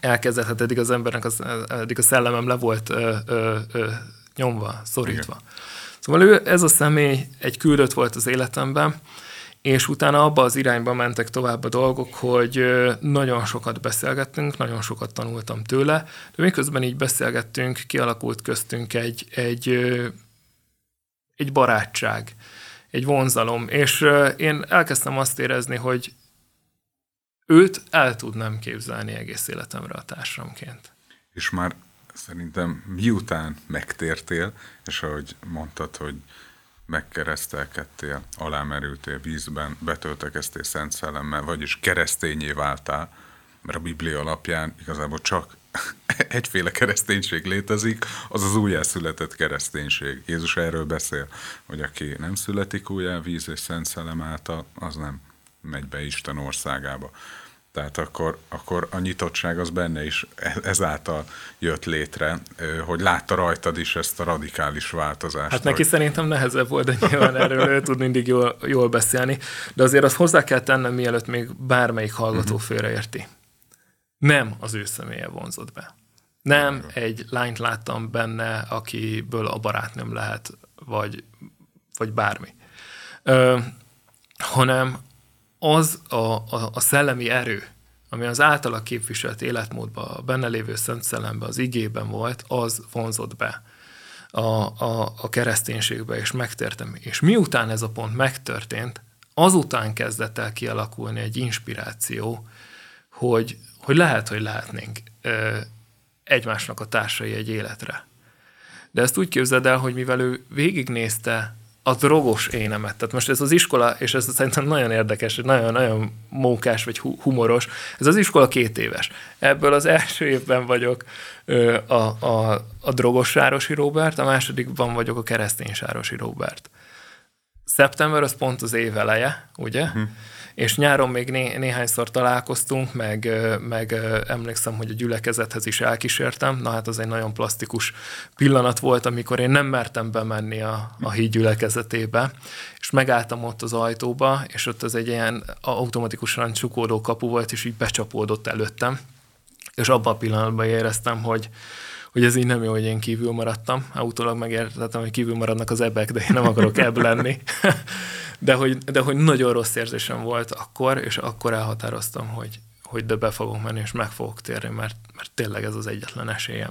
Elkezdett, hát eddig az embernek, az, eddig a szellemem le volt ö, ö, ö, nyomva, szorítva. Igen. Szóval ő, ez a személy egy küldött volt az életemben, és utána abba az irányba mentek tovább a dolgok, hogy nagyon sokat beszélgettünk, nagyon sokat tanultam tőle, de miközben így beszélgettünk, kialakult köztünk egy, egy, egy barátság, egy vonzalom, és én elkezdtem azt érezni, hogy őt el tudnám képzelni egész életemre a társamként. És már szerintem miután megtértél, és ahogy mondtad, hogy megkeresztelkedtél, alámerültél vízben, betöltekeztél Szent Szellemmel, vagyis keresztényé váltál, mert a Biblia alapján igazából csak egyféle kereszténység létezik, az az újjászületett kereszténység. Jézus erről beszél, hogy aki nem születik újjá víz és Szent Szellem által, az nem megy be Isten országába. Tehát akkor, akkor a nyitottság az benne is ezáltal jött létre, hogy látta rajtad is ezt a radikális változást. Hát neki hogy... szerintem nehezebb volt, de nyilván erről ő tud mindig jól, jól beszélni. De azért azt hozzá kell tennem, mielőtt még bármelyik hallgató félreérti. Nem az ő személye vonzott be. Nem egy lányt láttam benne, akiből a barátnőm lehet, vagy, vagy bármi. Ö, hanem az a, a, a szellemi erő, ami az általa képviselt életmódban, a benne lévő Szent Szellemben, az igében volt, az vonzott be a, a, a kereszténységbe, és megtértem. És miután ez a pont megtörtént, azután kezdett el kialakulni egy inspiráció, hogy, hogy lehet, hogy lehetnénk ö, egymásnak a társai egy életre. De ezt úgy képzeld el, hogy mivel ő végignézte a drogos énemet. Tehát most ez az iskola, és ez szerintem nagyon érdekes, nagyon-nagyon mókás vagy humoros, ez az iskola két éves. Ebből az első évben vagyok a, a, a drogos Sárosi Róbert, a másodikban vagyok a keresztény Sárosi Róbert. szeptember az pont az év eleje, ugye? Hm. És nyáron még né- néhányszor találkoztunk, meg, meg emlékszem, hogy a gyülekezethez is elkísértem. Na hát az egy nagyon plastikus pillanat volt, amikor én nem mertem bemenni a, a híd gyülekezetébe, és megálltam ott az ajtóba, és ott az egy ilyen automatikusan csukódó kapu volt, és így becsapódott előttem. És abban a pillanatban éreztem, hogy hogy ez így nem jó, hogy én kívül maradtam. Utólag megértettem, hogy kívül maradnak az ebek, de én nem akarok ebb lenni. De hogy, de hogy nagyon rossz érzésem volt akkor, és akkor elhatároztam, hogy, hogy de be fogok menni, és meg fogok térni, mert, mert tényleg ez az egyetlen esélyem.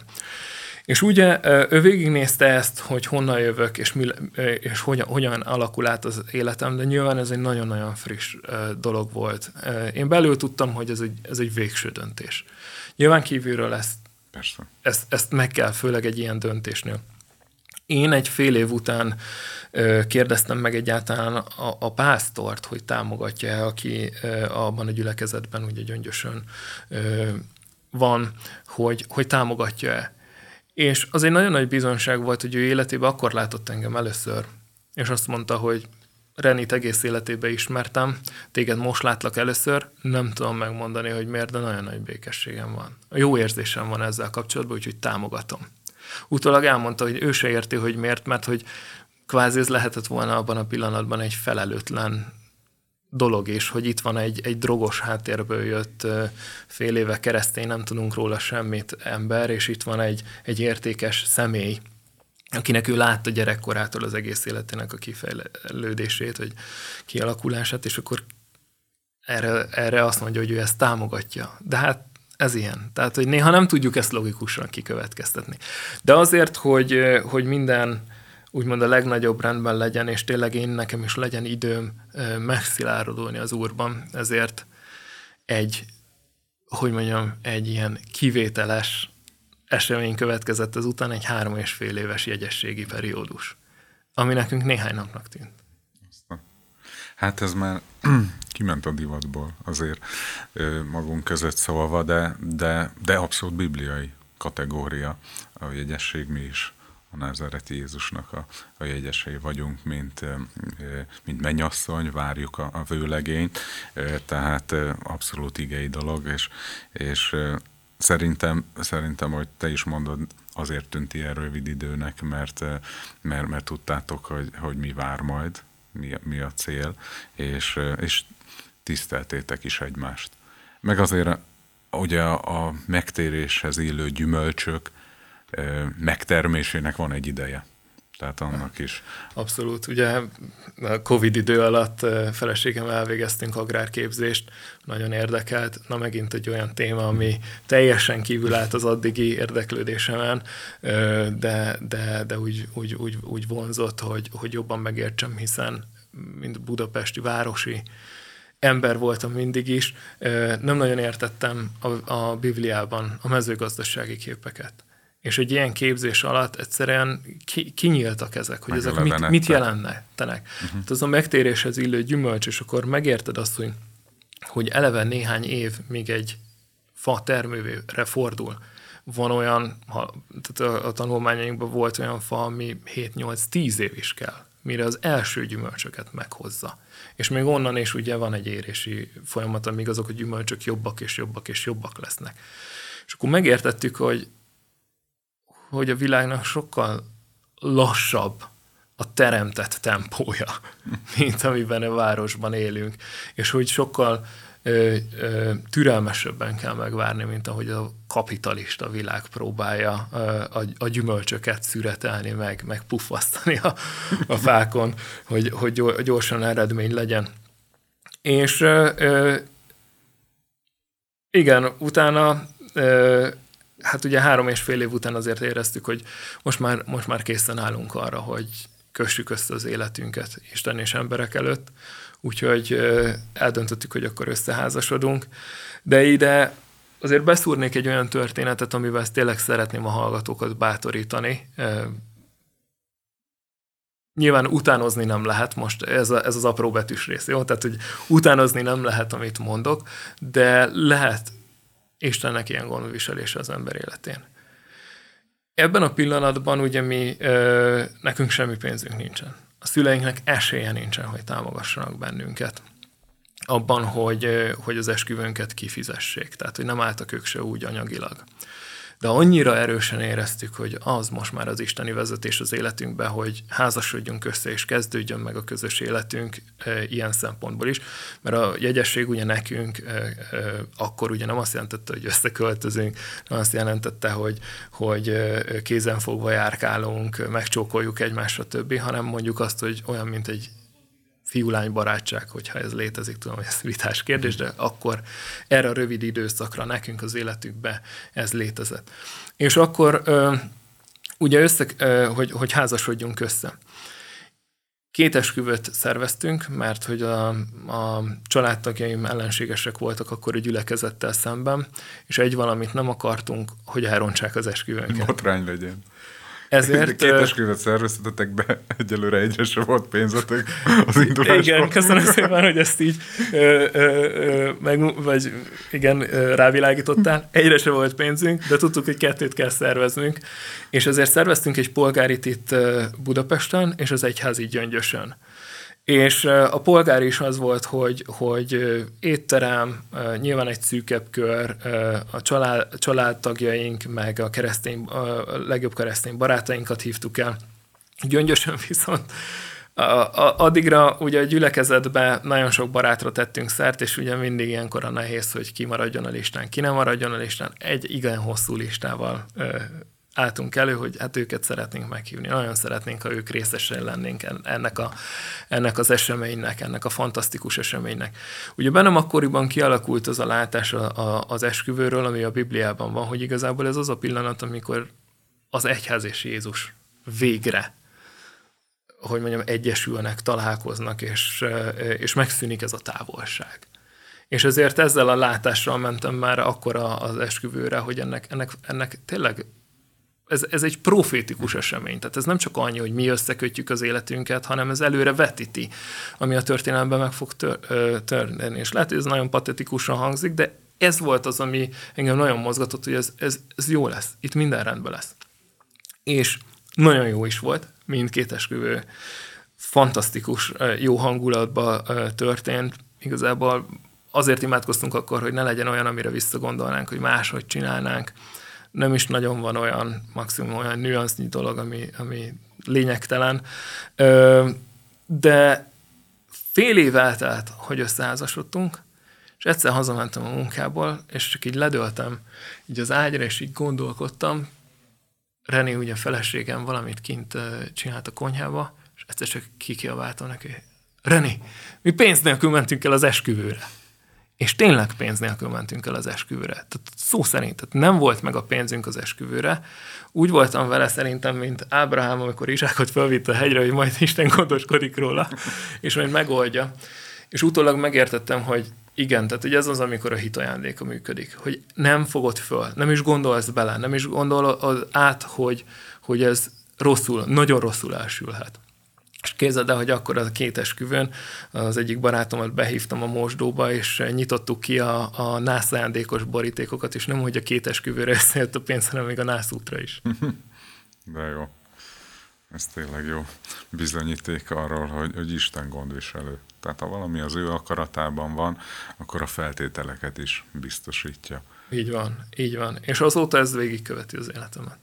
És ugye ő végignézte ezt, hogy honnan jövök, és, mi, és hogyan, hogyan alakul át az életem, de nyilván ez egy nagyon-nagyon friss dolog volt. Én belül tudtam, hogy ez egy, ez egy végső döntés. Nyilván kívülről ezt Ezt, ezt meg kell, főleg egy ilyen döntésnél. Én egy fél év után ö, kérdeztem meg egyáltalán a, a pásztort, hogy támogatja-e, aki ö, abban a gyülekezetben, ugye Gyöngyösön ö, van, hogy, hogy támogatja-e. És az egy nagyon nagy bizonyság volt, hogy ő életében akkor látott engem először, és azt mondta, hogy Renit egész életében ismertem, téged most látlak először, nem tudom megmondani, hogy miért, de nagyon nagy békességem van. Jó érzésem van ezzel kapcsolatban, úgyhogy támogatom. Utólag elmondta, hogy ő se érti, hogy miért, mert hogy kvázi ez lehetett volna abban a pillanatban egy felelőtlen dolog is, hogy itt van egy, egy drogos háttérből jött fél éve keresztény, nem tudunk róla semmit ember, és itt van egy, egy értékes személy, akinek ő látta gyerekkorától az egész életének a kifejlődését, vagy kialakulását, és akkor erre, erre azt mondja, hogy ő ezt támogatja. De hát ez ilyen. Tehát, hogy néha nem tudjuk ezt logikusan kikövetkeztetni. De azért, hogy, hogy minden úgymond a legnagyobb rendben legyen, és tényleg én nekem is legyen időm megszilárdulni az Úrban, ezért egy, hogy mondjam, egy ilyen kivételes esemény következett ezután, egy három és fél éves jegyességi periódus, ami nekünk néhány napnak tűnt. Hát ez már kiment a divatból azért magunk között szólva, de, de, de abszolút bibliai kategória a jegyesség, mi is a názareti Jézusnak a, a jegyesei vagyunk, mint, mint mennyasszony, várjuk a, a vőlegényt, tehát abszolút igei dolog, és, és Szerintem, szerintem, hogy te is mondod, azért tűnt ilyen rövid időnek, mert, mert, mert tudtátok, hogy, hogy mi vár majd, mi, mi a cél, és, és tiszteltétek is egymást. Meg azért ugye a, a megtéréshez illő gyümölcsök megtermésének van egy ideje. Tehát annak is. Abszolút. Ugye a Covid idő alatt feleségem elvégeztünk agrárképzést, nagyon érdekelt. Na megint egy olyan téma, ami teljesen kívül állt az addigi érdeklődésemen, de, de, de úgy, úgy, úgy, úgy vonzott, hogy, hogy jobban megértsem, hiszen mint budapesti városi ember voltam mindig is, nem nagyon értettem a, a Bibliában a mezőgazdasági képeket. És egy ilyen képzés alatt egyszerűen ki, kinyíltak ezek, hogy ezek mit, mit jelentenek. Uh-huh. Hát az a megtéréshez illő gyümölcs, és akkor megérted azt, hogy, hogy eleve néhány év még egy fa termőre fordul. Van olyan, ha, tehát a, a tanulmányainkban volt olyan fa, ami hét nyolc tíz év is kell, mire az első gyümölcsöket meghozza. És még onnan is ugye van egy érési folyamat, amíg azok a gyümölcsök jobbak és jobbak és jobbak lesznek. És akkor megértettük, hogy hogy a világnak sokkal lassabb a teremtett tempója, mint amiben a városban élünk, és hogy sokkal ö, ö, türelmesebben kell megvárni, mint ahogy a kapitalista világ próbálja ö, a, a gyümölcsöket szüretelni, meg, meg puffasztani a, a fákon, hogy, hogy gyorsan eredmény legyen. És ö, ö, igen, utána ö, hát ugye három és fél év után azért éreztük, hogy most már, most már készen állunk arra, hogy kössük össze az életünket Isten és emberek előtt, úgyhogy eldöntöttük, hogy akkor összeházasodunk. De ide azért beszúrnék egy olyan történetet, amivel ezt tényleg szeretném a hallgatókat bátorítani. Nyilván utánozni nem lehet, most ez, a, ez az apró betűs rész, jó? Tehát, hogy utánozni nem lehet, amit mondok, de lehet Istennek ilyen gondviselése az ember életén. Ebben a pillanatban ugye mi, ö, nekünk semmi pénzünk nincsen. A szüleinknek esélye nincsen, hogy támogassanak bennünket abban, hogy, hogy az esküvőnket kifizessék. Tehát, hogy nem álltak ők se úgy anyagilag. De annyira erősen éreztük, hogy az most már az isteni vezetés az életünkbe, hogy házasodjunk össze, és kezdődjön meg a közös életünk e, ilyen szempontból is. Mert a jegyesség ugye nekünk e, e, akkor ugye nem azt jelentette, hogy összeköltözünk, hanem azt jelentette, hogy, hogy kézenfogva járkálunk, megcsókoljuk egymást, a többi, hanem mondjuk azt, hogy olyan, mint egy fiú-lány barátság, hogyha ez létezik, tudom, hogy ez vitás kérdés, de akkor erre a rövid időszakra nekünk az életükbe ez létezett. És akkor ugye össze, hogy, hogy házasodjunk össze. Két esküvőt szerveztünk, mert hogy a, a családtagjaim ellenségesek voltak akkor a gyülekezettel szemben, és egy valamit nem akartunk, hogy elrontsák az esküvőnket. Botrány legyen. Ezért, két esküvőt szerveztetek be, egyelőre egyre sem volt pénzetek az indulásban. Igen, köszönöm szépen, hogy ezt így ö, ö, ö, meg, vagy igen, ö, rávilágítottál. Egyre sem volt pénzünk, de tudtuk, hogy kettőt kell szerveznünk. És ezért szerveztünk egy polgárit itt Budapesten, és az egyházi Gyöngyösön. És a polgár is az volt, hogy, hogy étterem, nyilván egy szűkebb kör, a család, családtagjaink, meg a, keresztény, a legjobb keresztény barátainkat hívtuk el. Gyöngyösön viszont addigra ugye a gyülekezetben nagyon sok barátra tettünk szert, és ugye mindig ilyenkor a nehéz, hogy ki maradjon a listán, ki nem maradjon a listán. Egy igen hosszú listával álltunk elő, hogy hát őket szeretnénk meghívni. Nagyon szeretnénk, ha ők részesen lennénk ennek, a, ennek az eseménynek, ennek a fantasztikus eseménynek. Ugye bennem akkoriban kialakult az a látás a, a, az esküvőről, ami a Bibliában van, hogy igazából ez az a pillanat, amikor az egyház és Jézus végre, hogy mondjam, egyesülnek, találkoznak, és, és megszűnik ez a távolság. És ezért ezzel a látással mentem már akkor az esküvőre, hogy ennek, ennek, ennek tényleg Ez, ez egy profétikus esemény. Tehát ez nem csak annyi, hogy mi összekötjük az életünket, hanem ez előre vetíti, ami a történelemben meg fog tör, törni. És lehet, hogy ez nagyon patetikusan hangzik, de ez volt az, ami engem nagyon mozgatott, hogy ez, ez, ez jó lesz. Itt minden rendben lesz. És nagyon jó is volt, mindkét esküvő fantasztikus, jó hangulatban történt. Igazából azért imádkoztunk akkor, hogy ne legyen olyan, amire visszagondolnánk, hogy máshogy csinálnánk. Nem is nagyon van olyan, maximum olyan nüansznyi dolog, ami, ami lényegtelen. De fél év eltelt, hogy összeházasodtunk, és egyszer hazamentem a munkából, és csak így ledöltem így az ágyra, és így gondolkodtam. René, ugye a feleségem valamit kint csinált a konyhába, és egyszer csak kikiabáltam neki, René, mi pénz nélkül mentünk el az esküvőre. És tényleg pénz nélkül mentünk el az esküvőre. Tehát szó szerint, tehát nem volt meg a pénzünk az esküvőre. Úgy voltam vele szerintem, mint Ábrahám, amikor Izsákot felvitte a hegyre, hogy majd Isten gondoskodik róla, és majd megoldja. És utólag megértettem, hogy igen, tehát ugye ez az, amikor a hit ajándéka működik, hogy nem fogod föl, nem is gondolsz bele, nem is gondolod át, hogy, hogy ez rosszul, nagyon rosszul elsülhet. És képzeld el, hogy akkor a két esküvőn az egyik barátomat behívtam a mosdóba, és nyitottuk ki a, a nász ajándékos borítékokat, és nem, hogy a két esküvőre összejött a pénz, hanem még a nász útra is. De jó. Ez tényleg jó bizonyíték arról, hogy, hogy Isten gondviselő. Tehát ha valami az ő akaratában van, akkor a feltételeket is biztosítja. Így van, így van. És azóta ez végigköveti az életemet.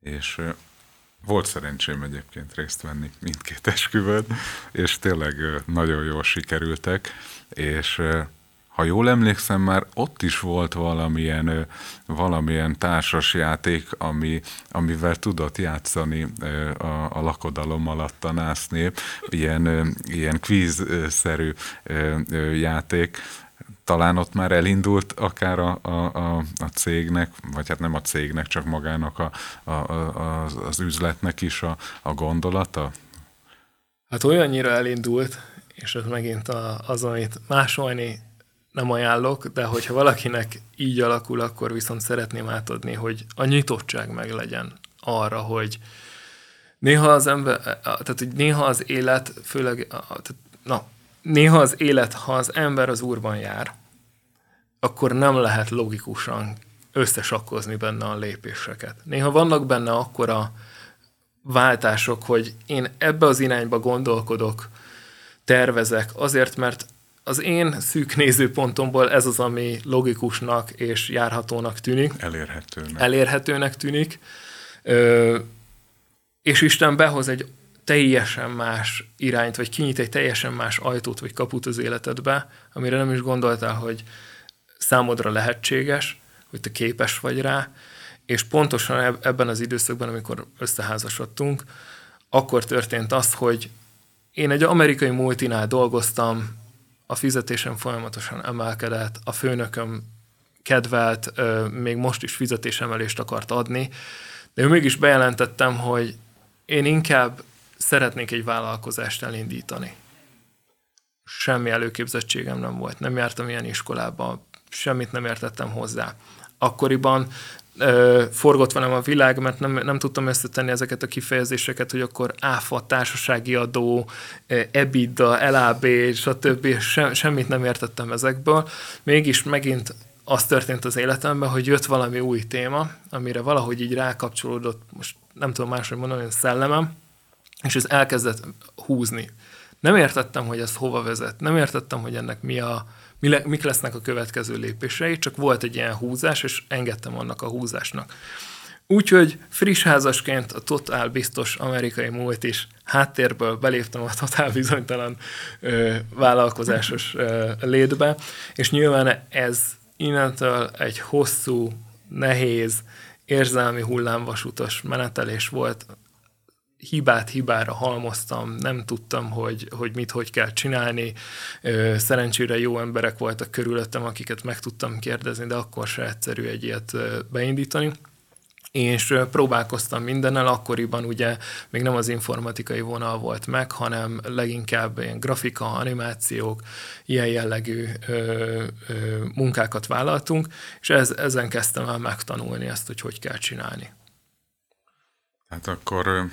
És... Volt szerencsém egyébként részt venni mindkét esküvőn, és tényleg nagyon jól sikerültek, és ha jól emlékszem, már ott is volt valamilyen, valamilyen társasjáték, ami, amivel tudott játszani a, a lakodalom alatt a násznép, ilyen, ilyen kvízszerű játék. Talán ott már elindult akár a, a, a, a cégnek, vagy hát nem a cégnek, csak magának a, a, a, az üzletnek is a, a gondolata? Hát olyannyira elindult, és ez megint a, az, amit másolni nem ajánlok, de hogyha valakinek így alakul, akkor viszont szeretném átadni, hogy a nyitottság meglegyen arra, hogy néha az ember, tehát hogy néha az élet, főleg, tehát, na, Néha az élet, ha az ember az úrban jár, akkor nem lehet logikusan összesakkozni benne a lépéseket. Néha vannak benne akkora váltások, hogy én ebbe az irányba gondolkodok, tervezek, azért, mert az én szűk nézőpontomból ez az, ami logikusnak és járhatónak tűnik. Elérhetőnek. Elérhetőnek tűnik. Ö, és Isten behoz egy teljesen más irányt, vagy kinyit egy teljesen más ajtót, vagy kaput az életedbe, amire nem is gondoltál, hogy számodra lehetséges, hogy te képes vagy rá, és pontosan ebben az időszakban, amikor összeházasodtunk, akkor történt az, hogy én egy amerikai multinál dolgoztam, a fizetésem folyamatosan emelkedett, a főnököm kedvelt, még most is fizetésemelést akart adni, de mégis bejelentettem, hogy én inkább szeretnék egy vállalkozást elindítani. Semmi előképzettségem nem volt, nem jártam ilyen iskolába, semmit nem értettem hozzá. Akkoriban ö, forgott velem a világ, mert nem, nem tudtam összetenni ezeket a kifejezéseket, hogy akkor ÁFA, társasági adó, EBITDA, el á bé, stb. Se, semmit nem értettem ezekből. Mégis megint az történt az életemben, hogy jött valami új téma, amire valahogy így rákapcsolódott, most nem tudom máshogy mondani, szellemem, és ez elkezdett húzni. Nem értettem, hogy ez hova vezet, nem értettem, hogy ennek mi a mik lesznek a következő lépései, csak volt egy ilyen húzás, és engedtem annak a húzásnak. Úgyhogy friss házasként a totál biztos amerikai múlt is háttérből beléptem a totál bizonytalan ö, vállalkozásos ö, létbe, és nyilván ez innentől egy hosszú, nehéz, érzelmi hullámvasutas menetelés volt. Hibát hibára halmoztam, nem tudtam, hogy, hogy mit, hogy kell csinálni. Szerencsére jó emberek voltak körülöttem, akiket meg tudtam kérdezni, de akkor se egyszerű egy ilyet beindítani. És próbálkoztam mindennel, akkoriban ugye még nem az informatikai vonal volt meg, hanem leginkább ilyen grafika, animációk, ilyen jellegű ö, ö, munkákat vállaltunk, és ez, ezen kezdtem el megtanulni ezt, hogy hogy kell csinálni. Hát akkor...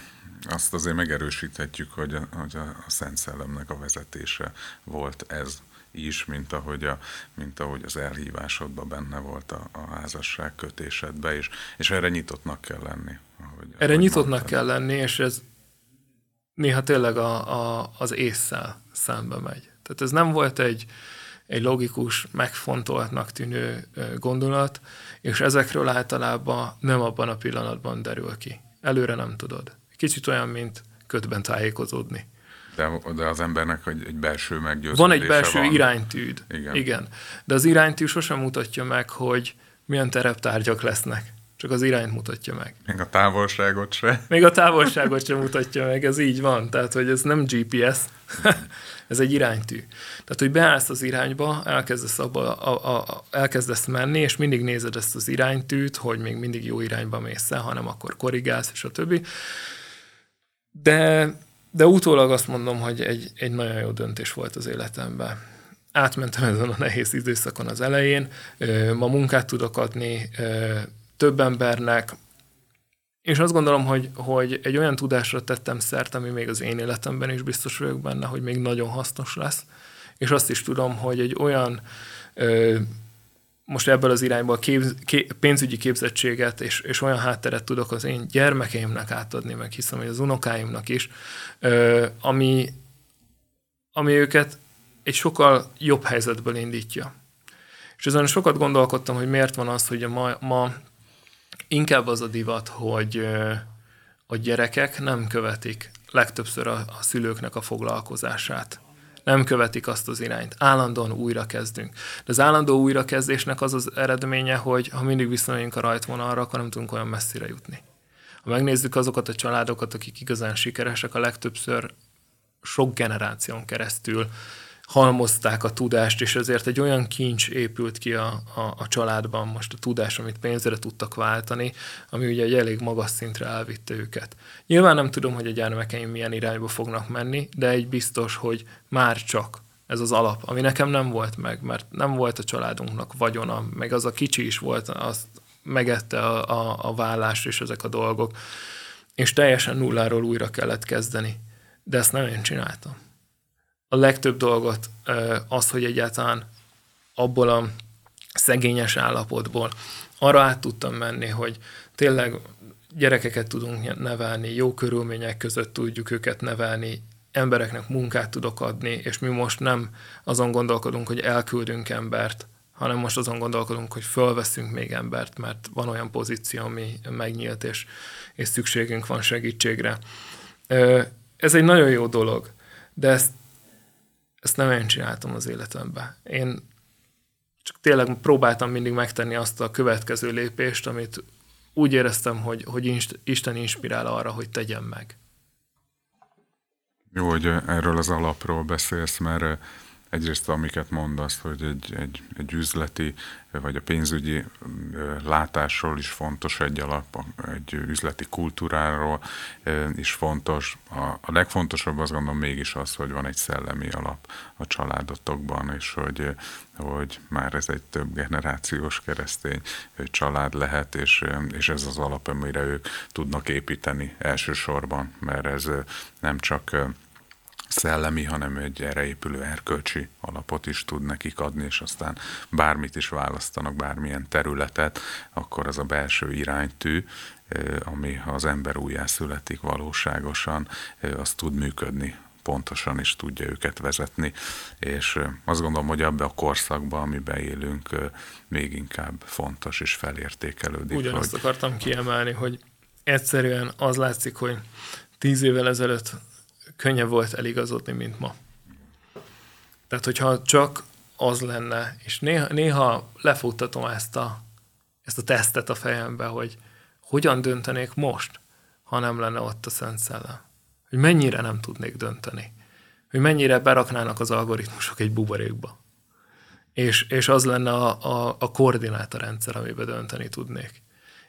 Azt azért megerősíthetjük, hogy a, hogy a Szent Szellemnek a vezetése volt ez is, mint ahogy, a, mint ahogy az elhívásodban benne volt a, a házasság kötésedben, és, és erre nyitottnak kell lenni. Ahogy, erre ahogy nyitottnak mondtad. Kell lenni, és ez néha tényleg a, a, az ésszel szembe megy. Tehát ez nem volt egy, egy logikus, megfontoltnak tűnő gondolat, és ezekről általában nem abban a pillanatban derül ki. Előre nem tudod. Kicsit olyan, mint ködben tájékozódni. De, de az embernek egy, egy belső meggyőződése van. Egy belső van. Iránytűd. Igen. Igen. De az iránytű sosem mutatja meg, hogy milyen tereptárgyak lesznek. Csak az irányt mutatja meg. Még a távolságot se. Még a távolságot se mutatja meg, ez így van. Tehát, hogy ez nem gé pé es, ez egy iránytű. Tehát, hogy beállsz az irányba, elkezdesz, abba, a, a, a, elkezdesz menni, és mindig nézed ezt az iránytűt, hogy még mindig jó irányba mész el, hanem akkor korrigálsz, és a többi. De, de utólag azt mondom, hogy egy, egy nagyon jó döntés volt az életemben. Átmentem ezen a nehéz időszakon az elején, ma munkát tudok adni több embernek, és azt gondolom, hogy, hogy egy olyan tudásra tettem szert, ami még az én életemben is biztos vagyok benne, hogy még nagyon hasznos lesz, és azt is tudom, hogy egy olyan... most ebből az irányból képz, kép, pénzügyi képzettséget és, és olyan hátteret tudok az én gyermekeimnek átadni, meg hiszem, hogy az unokáimnak is, ami, ami őket egy sokkal jobb helyzetből indítja. És ezen sokat gondolkodtam, hogy miért van az, hogy ma, ma inkább az a divat, hogy a gyerekek nem követik legtöbbször a, a szülőknek a foglalkozását. Nem követik azt az irányt. Állandóan újrakezdünk. De az állandó újrakezdésnek az az eredménye, hogy ha mindig visszamegyünk a rajtvonalra, akkor nem tudunk olyan messzire jutni. Ha megnézzük azokat a családokat, akik igazán sikeresek, a legtöbbször sok generáción keresztül halmozták a tudást, és ezért egy olyan kincs épült ki a, a, a családban most a tudás, amit pénzre tudtak váltani, ami ugye egy elég magas szintre elvitte őket. Nyilván nem tudom, hogy a gyermekeim milyen irányba fognak menni, de egy biztos, hogy már csak ez az alap, ami nekem nem volt meg, mert nem volt a családunknak vagyona, meg az a kicsi is volt, azt megette a, a, a vállást és ezek a dolgok, és teljesen nulláról újra kellett kezdeni. De ezt nem én csináltam. A legtöbb dolgot az, hogy egyáltalán abból a szegényes állapotból, arra át tudtam menni, hogy tényleg gyerekeket tudunk nevelni, jó körülmények között tudjuk őket nevelni, embereknek munkát tudok adni, és mi most nem azon gondolkodunk, hogy elküldünk embert, hanem most azon gondolkodunk, hogy fölveszünk még embert, mert van olyan pozíció, ami megnyílt, és, és szükségünk van segítségre. Ez egy nagyon jó dolog, de ezt, ezt nem én csináltam az életemben. Én csak tényleg próbáltam mindig megtenni azt a következő lépést, amit úgy éreztem, hogy, hogy Isten inspirál arra, hogy tegyem meg. Jó, hogy erről az alapról beszélsz, mert egyrészt amiket mondasz, hogy egy, egy, egy üzleti, vagy a pénzügyi látásról is fontos egy alap, egy üzleti kultúráról is fontos. A, a legfontosabb azt gondolom mégis az, hogy van egy szellemi alap a családotokban, és hogy, hogy már ez egy több generációs keresztény család lehet, és, és ez az alap, amire ők tudnak építeni elsősorban, mert ez nem csak szellemi, hanem egy erre épülő erkölcsi alapot is tud nekik adni, és aztán bármit is választanak, bármilyen területet, akkor az a belső iránytű, ami ha az ember újjá születik valóságosan, az tud működni pontosan, és tudja őket vezetni. És azt gondolom, hogy abban a korszakban, amiben élünk, még inkább fontos és felértékelődik. Ugyanazt hogy... akartam kiemelni, hogy egyszerűen az látszik, hogy tíz évvel ezelőtt könnyebb volt eligazodni, mint ma. Tehát, hogyha csak az lenne, és néha, néha lefuttatom ezt a, ezt a tesztet a fejembe, hogy hogyan döntenék most, ha nem lenne ott a Szent Szellem. Hogy mennyire nem tudnék dönteni. Hogy mennyire beraknának az algoritmusok egy buborékba. És, és az lenne a, a, a koordinátorrendszer, amiben dönteni tudnék.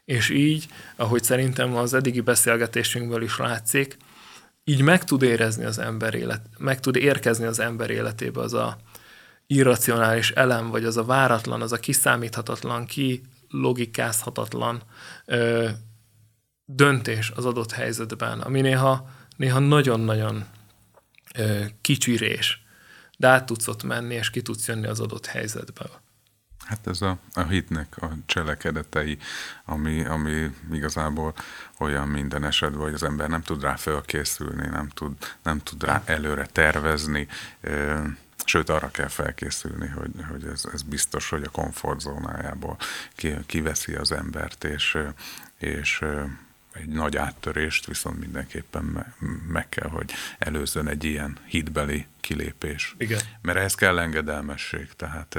És így, ahogy szerintem az eddigi beszélgetésünkből is látszik, így meg tud érezni az ember élet, meg tud érkezni az ember életébe az a irracionális elem, vagy az a váratlan, az a kiszámíthatatlan, kilogikázhatatlan ö, döntés az adott helyzetben, ami néha, néha nagyon-nagyon ö, kicsirés, de át tudsz ott menni, és ki tudsz jönni az adott helyzetből. Hát ez a, a hitnek a cselekedetei, ami, ami igazából olyan minden esetben, hogy az ember nem tud rá felkészülni, nem tud, nem tud rá előre tervezni, sőt arra kell felkészülni, hogy, hogy ez, ez biztos, hogy a komfortzónájából kiveszi az embert, és, és egy nagy áttörést viszont mindenképpen meg kell, hogy előzön egy ilyen hitbeli kilépés. Igen. Mert ehhez kell engedelmesség, tehát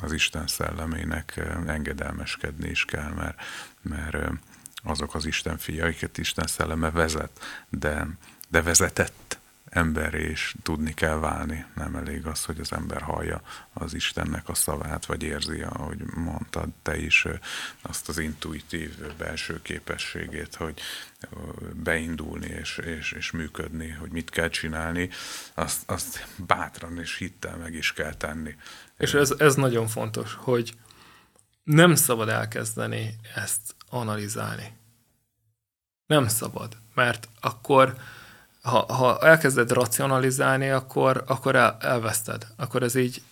az Isten szellemének engedelmeskedni is kell, mert, mert azok az Isten fiaiket Isten szelleme vezet, de, de vezetett emberré is tudni kell válni. Nem elég az, hogy az ember hallja az Istennek a szavát, vagy érzi, ahogy mondtad te is, azt az intuitív belső képességét, hogy beindulni és, és, és működni, hogy mit kell csinálni, azt, azt bátran és hittel meg is kell tenni. És ez, ez nagyon fontos, hogy nem szabad elkezdeni ezt analizálni. Nem szabad, mert akkor Ha, ha elkezded racionalizálni, akkor, akkor el, elveszted. Akkor ez így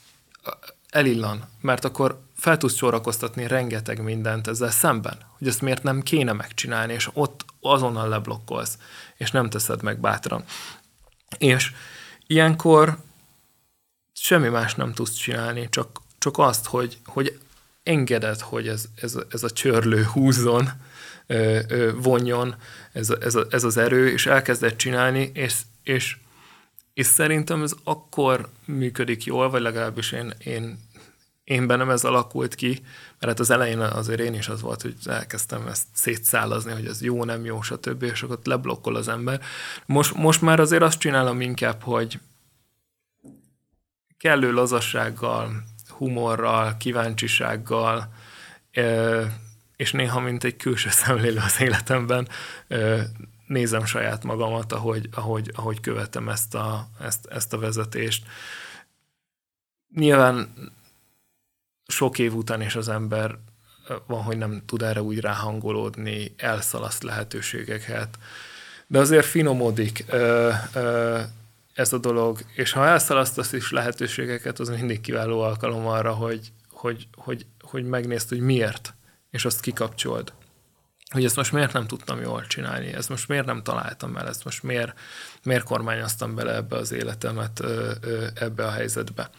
elillan. Mert akkor fel tudsz sorakoztatni rengeteg mindent ezzel szemben, hogy ezt miért nem kéne megcsinálni, és ott azonnal leblokkolsz, és nem teszed meg bátran. És ilyenkor semmi más nem tudsz csinálni, csak, csak azt, hogy, hogy engeded, hogy ez, ez, ez a csörlő húzzon, vonjon ez, ez, ez az erő, és elkezdett csinálni, és, és, és szerintem ez akkor működik jól, vagy legalábbis én, én, én bennem ez alakult ki, mert hát az elején azért én is az volt, hogy elkezdtem ezt szétszállazni, hogy ez jó, nem jó, stb., és akkor leblokkol az ember. Most, most már azért azt csinálom inkább, hogy kellő lazassággal, humorral, kíváncsisággal, és néha, mint egy külső szemlélő az életemben, nézem saját magamat, ahogy, ahogy, ahogy követem ezt a, ezt, ezt a vezetést. Nyilván sok év után is az ember van, hogy nem tud erre úgy ráhangolódni, elszalaszt lehetőségeket, de azért finomodik ez a dolog, és ha elszalasztasz is lehetőségeket, az mindig kiváló alkalom arra, hogy, hogy, hogy, hogy megnézd, hogy miért, és azt kikapcsold. Hogy ezt most miért nem tudtam jól csinálni, ezt most miért nem találtam el, ezt most miért, miért kormányoztam bele ebbe az életemet, ebbe a helyzetbe.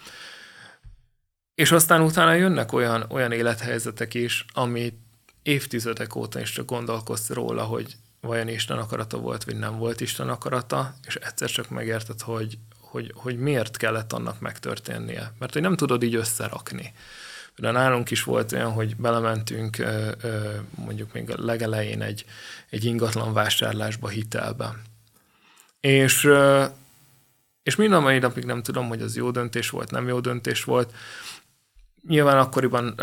És aztán utána jönnek olyan, olyan élethelyzetek is, amit évtizedek óta is csak gondolkozsz róla, hogy vajon Isten akarata volt, vagy nem volt Isten akarata, és egyszer csak megérted, hogy, hogy, hogy miért kellett annak megtörténnie. Mert hogy nem tudod így összerakni. De nálunk is volt olyan, hogy belementünk mondjuk még a legelején egy, egy ingatlan vásárlásba, hitelbe. És, és mind a mai napig nem tudom, hogy az jó döntés volt, nem jó döntés volt. Nyilván akkoriban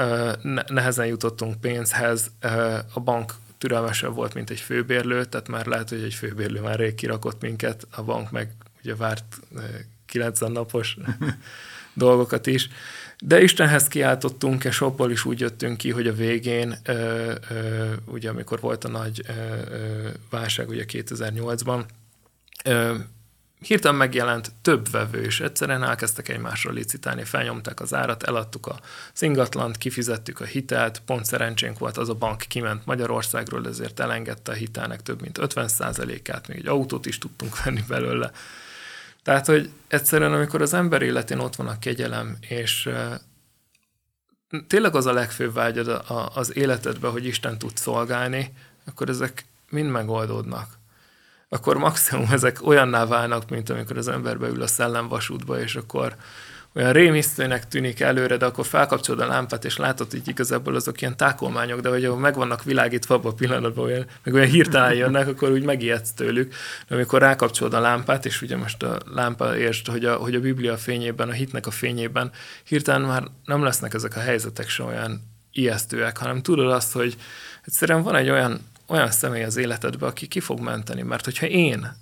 nehezen jutottunk pénzhez, a bank türelmesebb volt, mint egy főbérlő, tehát már lehet, hogy egy főbérlő már rég kirakott minket, a bank meg ugye várt kilencven napos dolgokat is. De Istenhez kiáltottunk, és abból is úgy jöttünk ki, hogy a végén, ö, ö, ugye amikor volt a nagy ö, ö, válság, ugye kétezer-nyolcban, ö, hirtelen megjelent több vevő, és egyszerűen elkezdtek egymásra licitálni, felnyomták az árat, eladtuk az ingatlant, kifizettük a hitelt, pont szerencsénk volt, az a bank kiment Magyarországról, ezért elengedte a hitelnek több mint ötven százalékát, még egy autót is tudtunk venni belőle. Tehát, hogy egyszerűen, amikor az ember életén ott van a kegyelem, és tényleg az a legfőbb vágyad az életedben, hogy Isten tud szolgálni, akkor ezek mind megoldódnak. Akkor maximum ezek olyanná válnak, mint amikor az ember beül a szellemvasútba, és akkor olyan rémisztőnek tűnik előre, de akkor felkapcsolod a lámpát, és látod, így igazából azok ilyen tákolmányok, de hogy meg vannak világítva abban a pillanatban, olyan, meg olyan hirtelen jönnek, akkor úgy megijedsz tőlük. De amikor rákapcsolod a lámpát, és ugye most a lámpa értsd, hogy a, hogy a Biblia fényében, a hitnek a fényében hirtelen már nem lesznek ezek a helyzetek sem olyan ijesztőek, hanem tudod azt, hogy egyszerűen van egy olyan, olyan személy az életedben, aki ki fog menteni, mert hogyha én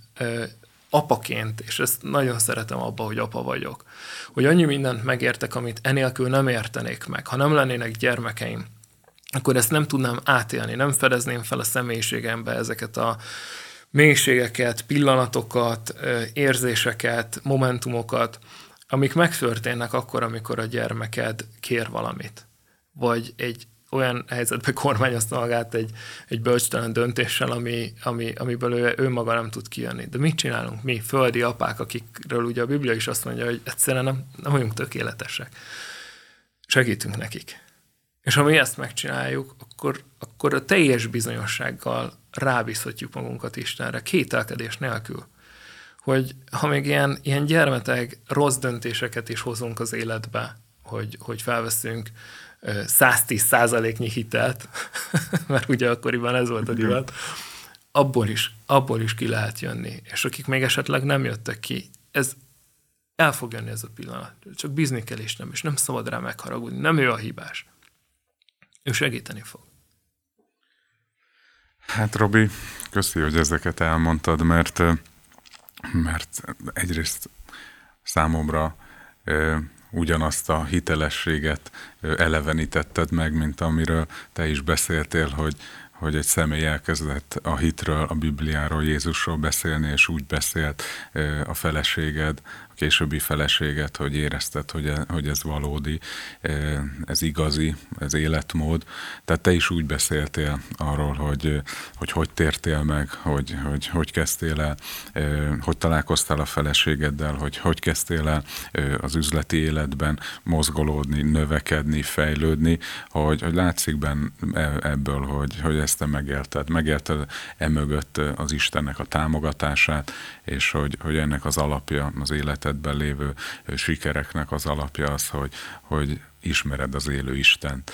apaként, és ezt nagyon szeretem abba, hogy apa vagyok, hogy annyi mindent megértek, amit enélkül nem értenék meg. Ha nem lennének gyermekeim, akkor ezt nem tudnám átélni, nem fedezném fel a személyiségembe ezeket a mélységeket, pillanatokat, érzéseket, momentumokat, amik megtörténnek akkor, amikor a gyermeked kér valamit. Vagy egy olyan helyzetben kormányozta magát egy, egy bölcstelen döntéssel, ami, ami, amiből ő, ő maga nem tud kijönni. De mit csinálunk mi, földi apák, akikről ugye a Biblia is azt mondja, hogy egyszerűen nem, nem vagyunk tökéletesek. Segítünk nekik. És ha mi ezt megcsináljuk, akkor, akkor a teljes bizonyossággal rábízhatjuk magunkat Istenre, kételkedés nélkül. Hogy ha még ilyen, ilyen gyermeteg rossz döntéseket is hozunk az életbe, hogy, hogy felveszünk száztíz százaléknyi hitelt, mert ugye akkoriban ez volt a divat, abból is, abból is ki lehet jönni. És akik még esetleg nem jöttek ki, ez el fog jönni ez a pillanat. Csak bízni kell, és nem, és nem szabad rá megharagudni. Nem ő a hibás. Ő segíteni fog. Hát Robi, köszi, hogy ezeket elmondtad, mert, mert egyrészt számomra ugyanazt a hitelességet elevenítetted meg, mint amiről te is beszéltél, hogy, hogy egy személy elkezdett a hitről, a Bibliáról, Jézusról beszélni, és úgy beszélt a feleséged, a későbbi feleséged, hogy érezted, hogy ez valódi, ez igazi, ez életmód. Tehát te is úgy beszéltél arról, hogy hogy, hogy tértél meg, hogy, hogy hogy kezdtél el, hogy találkoztál a feleségeddel, hogy hogy kezdtél el az üzleti életben mozgolódni, növekedni, fejlődni, hogy, hogy látszik benne ebből, hogy, hogy ezt te megérted. Megérted emögött az Istennek a támogatását, és hogy, hogy ennek az alapja az élet lévő sikereknek az alapja az, hogy, hogy ismered az élő Istent,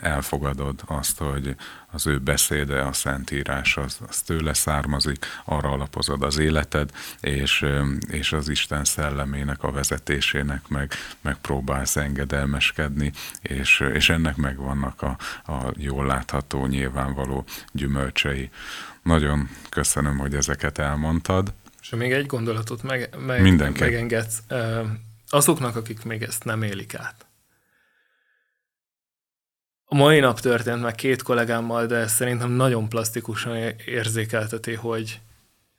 elfogadod azt, hogy az ő beszéde, a Szentírás, az, az tőle származik, arra alapozod az életed, és, és az Isten szellemének, a vezetésének meg, megpróbálsz engedelmeskedni, és, és ennek megvannak a, a jól látható, nyilvánvaló gyümölcsei. Nagyon köszönöm, hogy ezeket elmondtad. És még egy gondolatot meg, meg, megengedsz azoknak, akik még ezt nem élik át. A mai nap történt meg két kollégámmal, de szerintem nagyon plastikusan érzékelteti, hogy,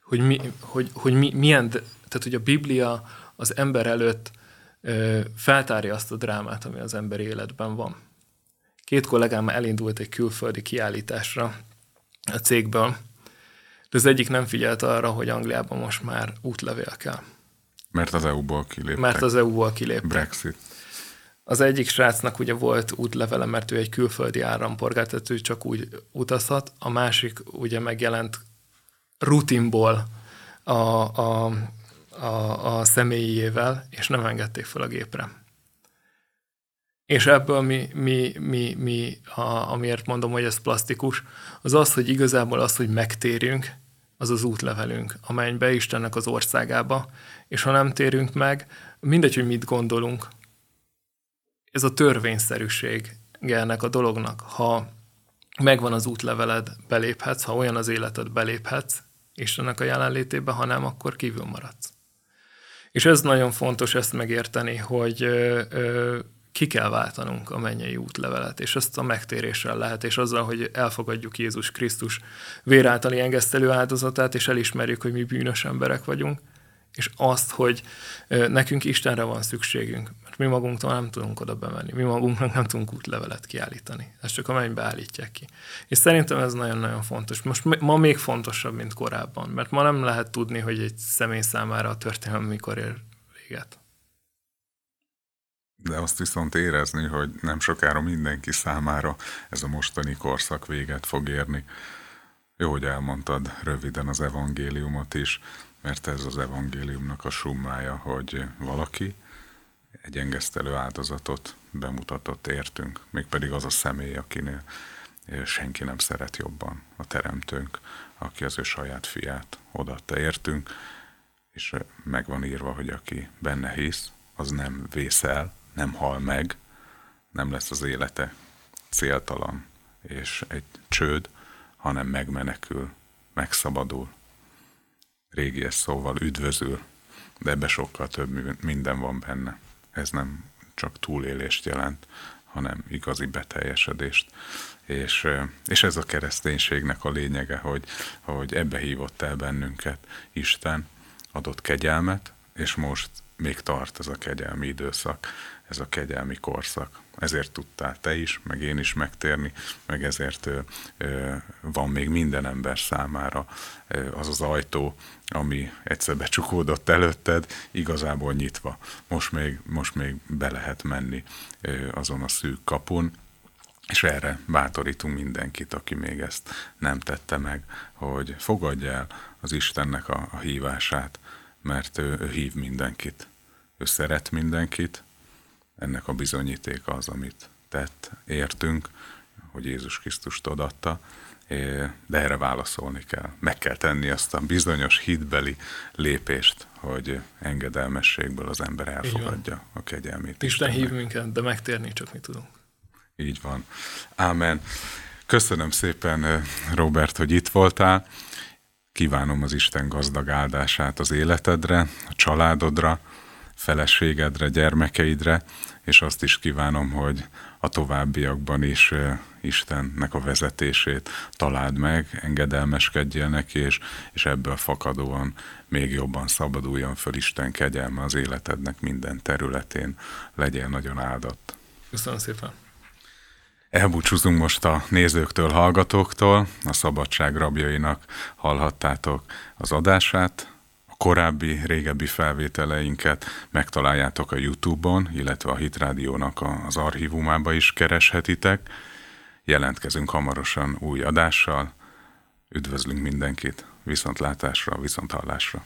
hogy, mi, hogy, hogy mi, milyen, tehát hogy a Biblia az ember előtt feltárja azt a drámát, ami az ember életben van. két kollégám elindult egy külföldi kiállításra a cégből, de az egyik nem figyelt arra, hogy Angliában most már útlevél kell. Mert az é u-ból kiléptek. Mert az é u-ból kiléptek. Brexit. Az egyik srácnak ugye volt útlevele, mert ő egy külföldi állampolgár, tehát ő csak úgy utazhat, a másik ugye megjelent rutinból a, a, a, a személyével, és nem engedték fel a gépre. És ebből mi, mi, mi, mi a, amiért mondom, hogy ez plastikus, az az, hogy igazából az, hogy megtérjünk, az az útlevelünk, amely be Istennek az országába, és ha nem térünk meg, mindegy, hogy mit gondolunk, ez a törvényszerűség ennek a dolognak. Ha megvan az útleveled, beléphetsz, ha olyan az életed, beléphetsz Istennek a jelenlétébe, ha nem, akkor kívül maradsz. És ez nagyon fontos ezt megérteni, hogy ö, ö, ki kell váltanunk a mennyei útlevelet, és ezt a megtéréssel lehet, és azzal, hogy elfogadjuk Jézus Krisztus vér általi engesztelő áldozatát, és elismerjük, hogy mi bűnös emberek vagyunk, és azt, hogy nekünk Istenre van szükségünk, mert mi magunktól nem tudunk oda bemenni, mi magunknak nem tudunk útlevelet kiállítani, ezt csak a mennybe állítják ki. És szerintem ez nagyon-nagyon fontos. Most ma még fontosabb, mint korábban, mert ma nem lehet tudni, hogy egy személy számára a történelem mikor ér véget. De azt viszont érezni, hogy nem sokára mindenki számára ez a mostani korszak véget fog érni. Jó, hogy elmondtad röviden az evangéliumot is, mert ez az evangéliumnak a summája, hogy valaki egy engesztelő áldozatot bemutatott értünk, mégpedig az a személy, akinél senki nem szeret jobban, a teremtőnk, aki az ő saját fiát odaadta értünk, és meg van írva, hogy aki benne hisz, az nem vészel, nem hal meg, nem lesz az élete céltalan és egy csőd, hanem megmenekül, megszabadul. Régies szóval üdvözül, de ebbe sokkal több minden van benne. Ez nem csak túlélést jelent, hanem igazi beteljesedést. És, és ez a kereszténységnek a lényege, hogy, hogy ebbe hívott el bennünket Isten, adott kegyelmet, és most még tart ez a kegyelmi időszak, ez a kegyelmi korszak. Ezért tudtál te is, meg én is megtérni, meg ezért ö, van még minden ember számára ö, az az ajtó, ami egyszer becsukódott előtted, igazából nyitva. Most még, most még be lehet menni ö, azon a szűk kapun, és erre bátorítunk mindenkit, aki még ezt nem tette meg, hogy fogadj el az Istennek a, a hívását, mert ő, ő hív mindenkit. Ő szeret mindenkit, ennek a bizonyítéka az, amit tett, értünk, hogy Jézus Krisztust odaadta, de erre válaszolni kell. Meg kell tenni azt a bizonyos hitbeli lépést, hogy engedelmességből az ember elfogadja a kegyelmét. Isten hív minket, de megtérni csak mi tudunk. Így van. Ámen. Köszönöm szépen, Róbert, hogy itt voltál. Kívánom az Isten gazdag áldását az életedre, a családodra, feleségedre, gyermekeidre, és azt is kívánom, hogy a továbbiakban is Istennek a vezetését találd meg, engedelmeskedjél neki, és, és ebből fakadóan még jobban szabaduljon föl Isten kegyelme az életednek minden területén. Legyél nagyon áldott. Köszönöm szépen. Elbúcsúzunk most a nézőktől, hallgatóktól, a Szabadság rabjainak hallhattátok az adását, a korábbi, régebbi felvételeinket megtaláljátok a YouTube-on, illetve a Hit Rádiónak az archívumába is kereshetitek. Jelentkezünk hamarosan új adással, üdvözlünk mindenkit, viszontlátásra, viszonthallásra!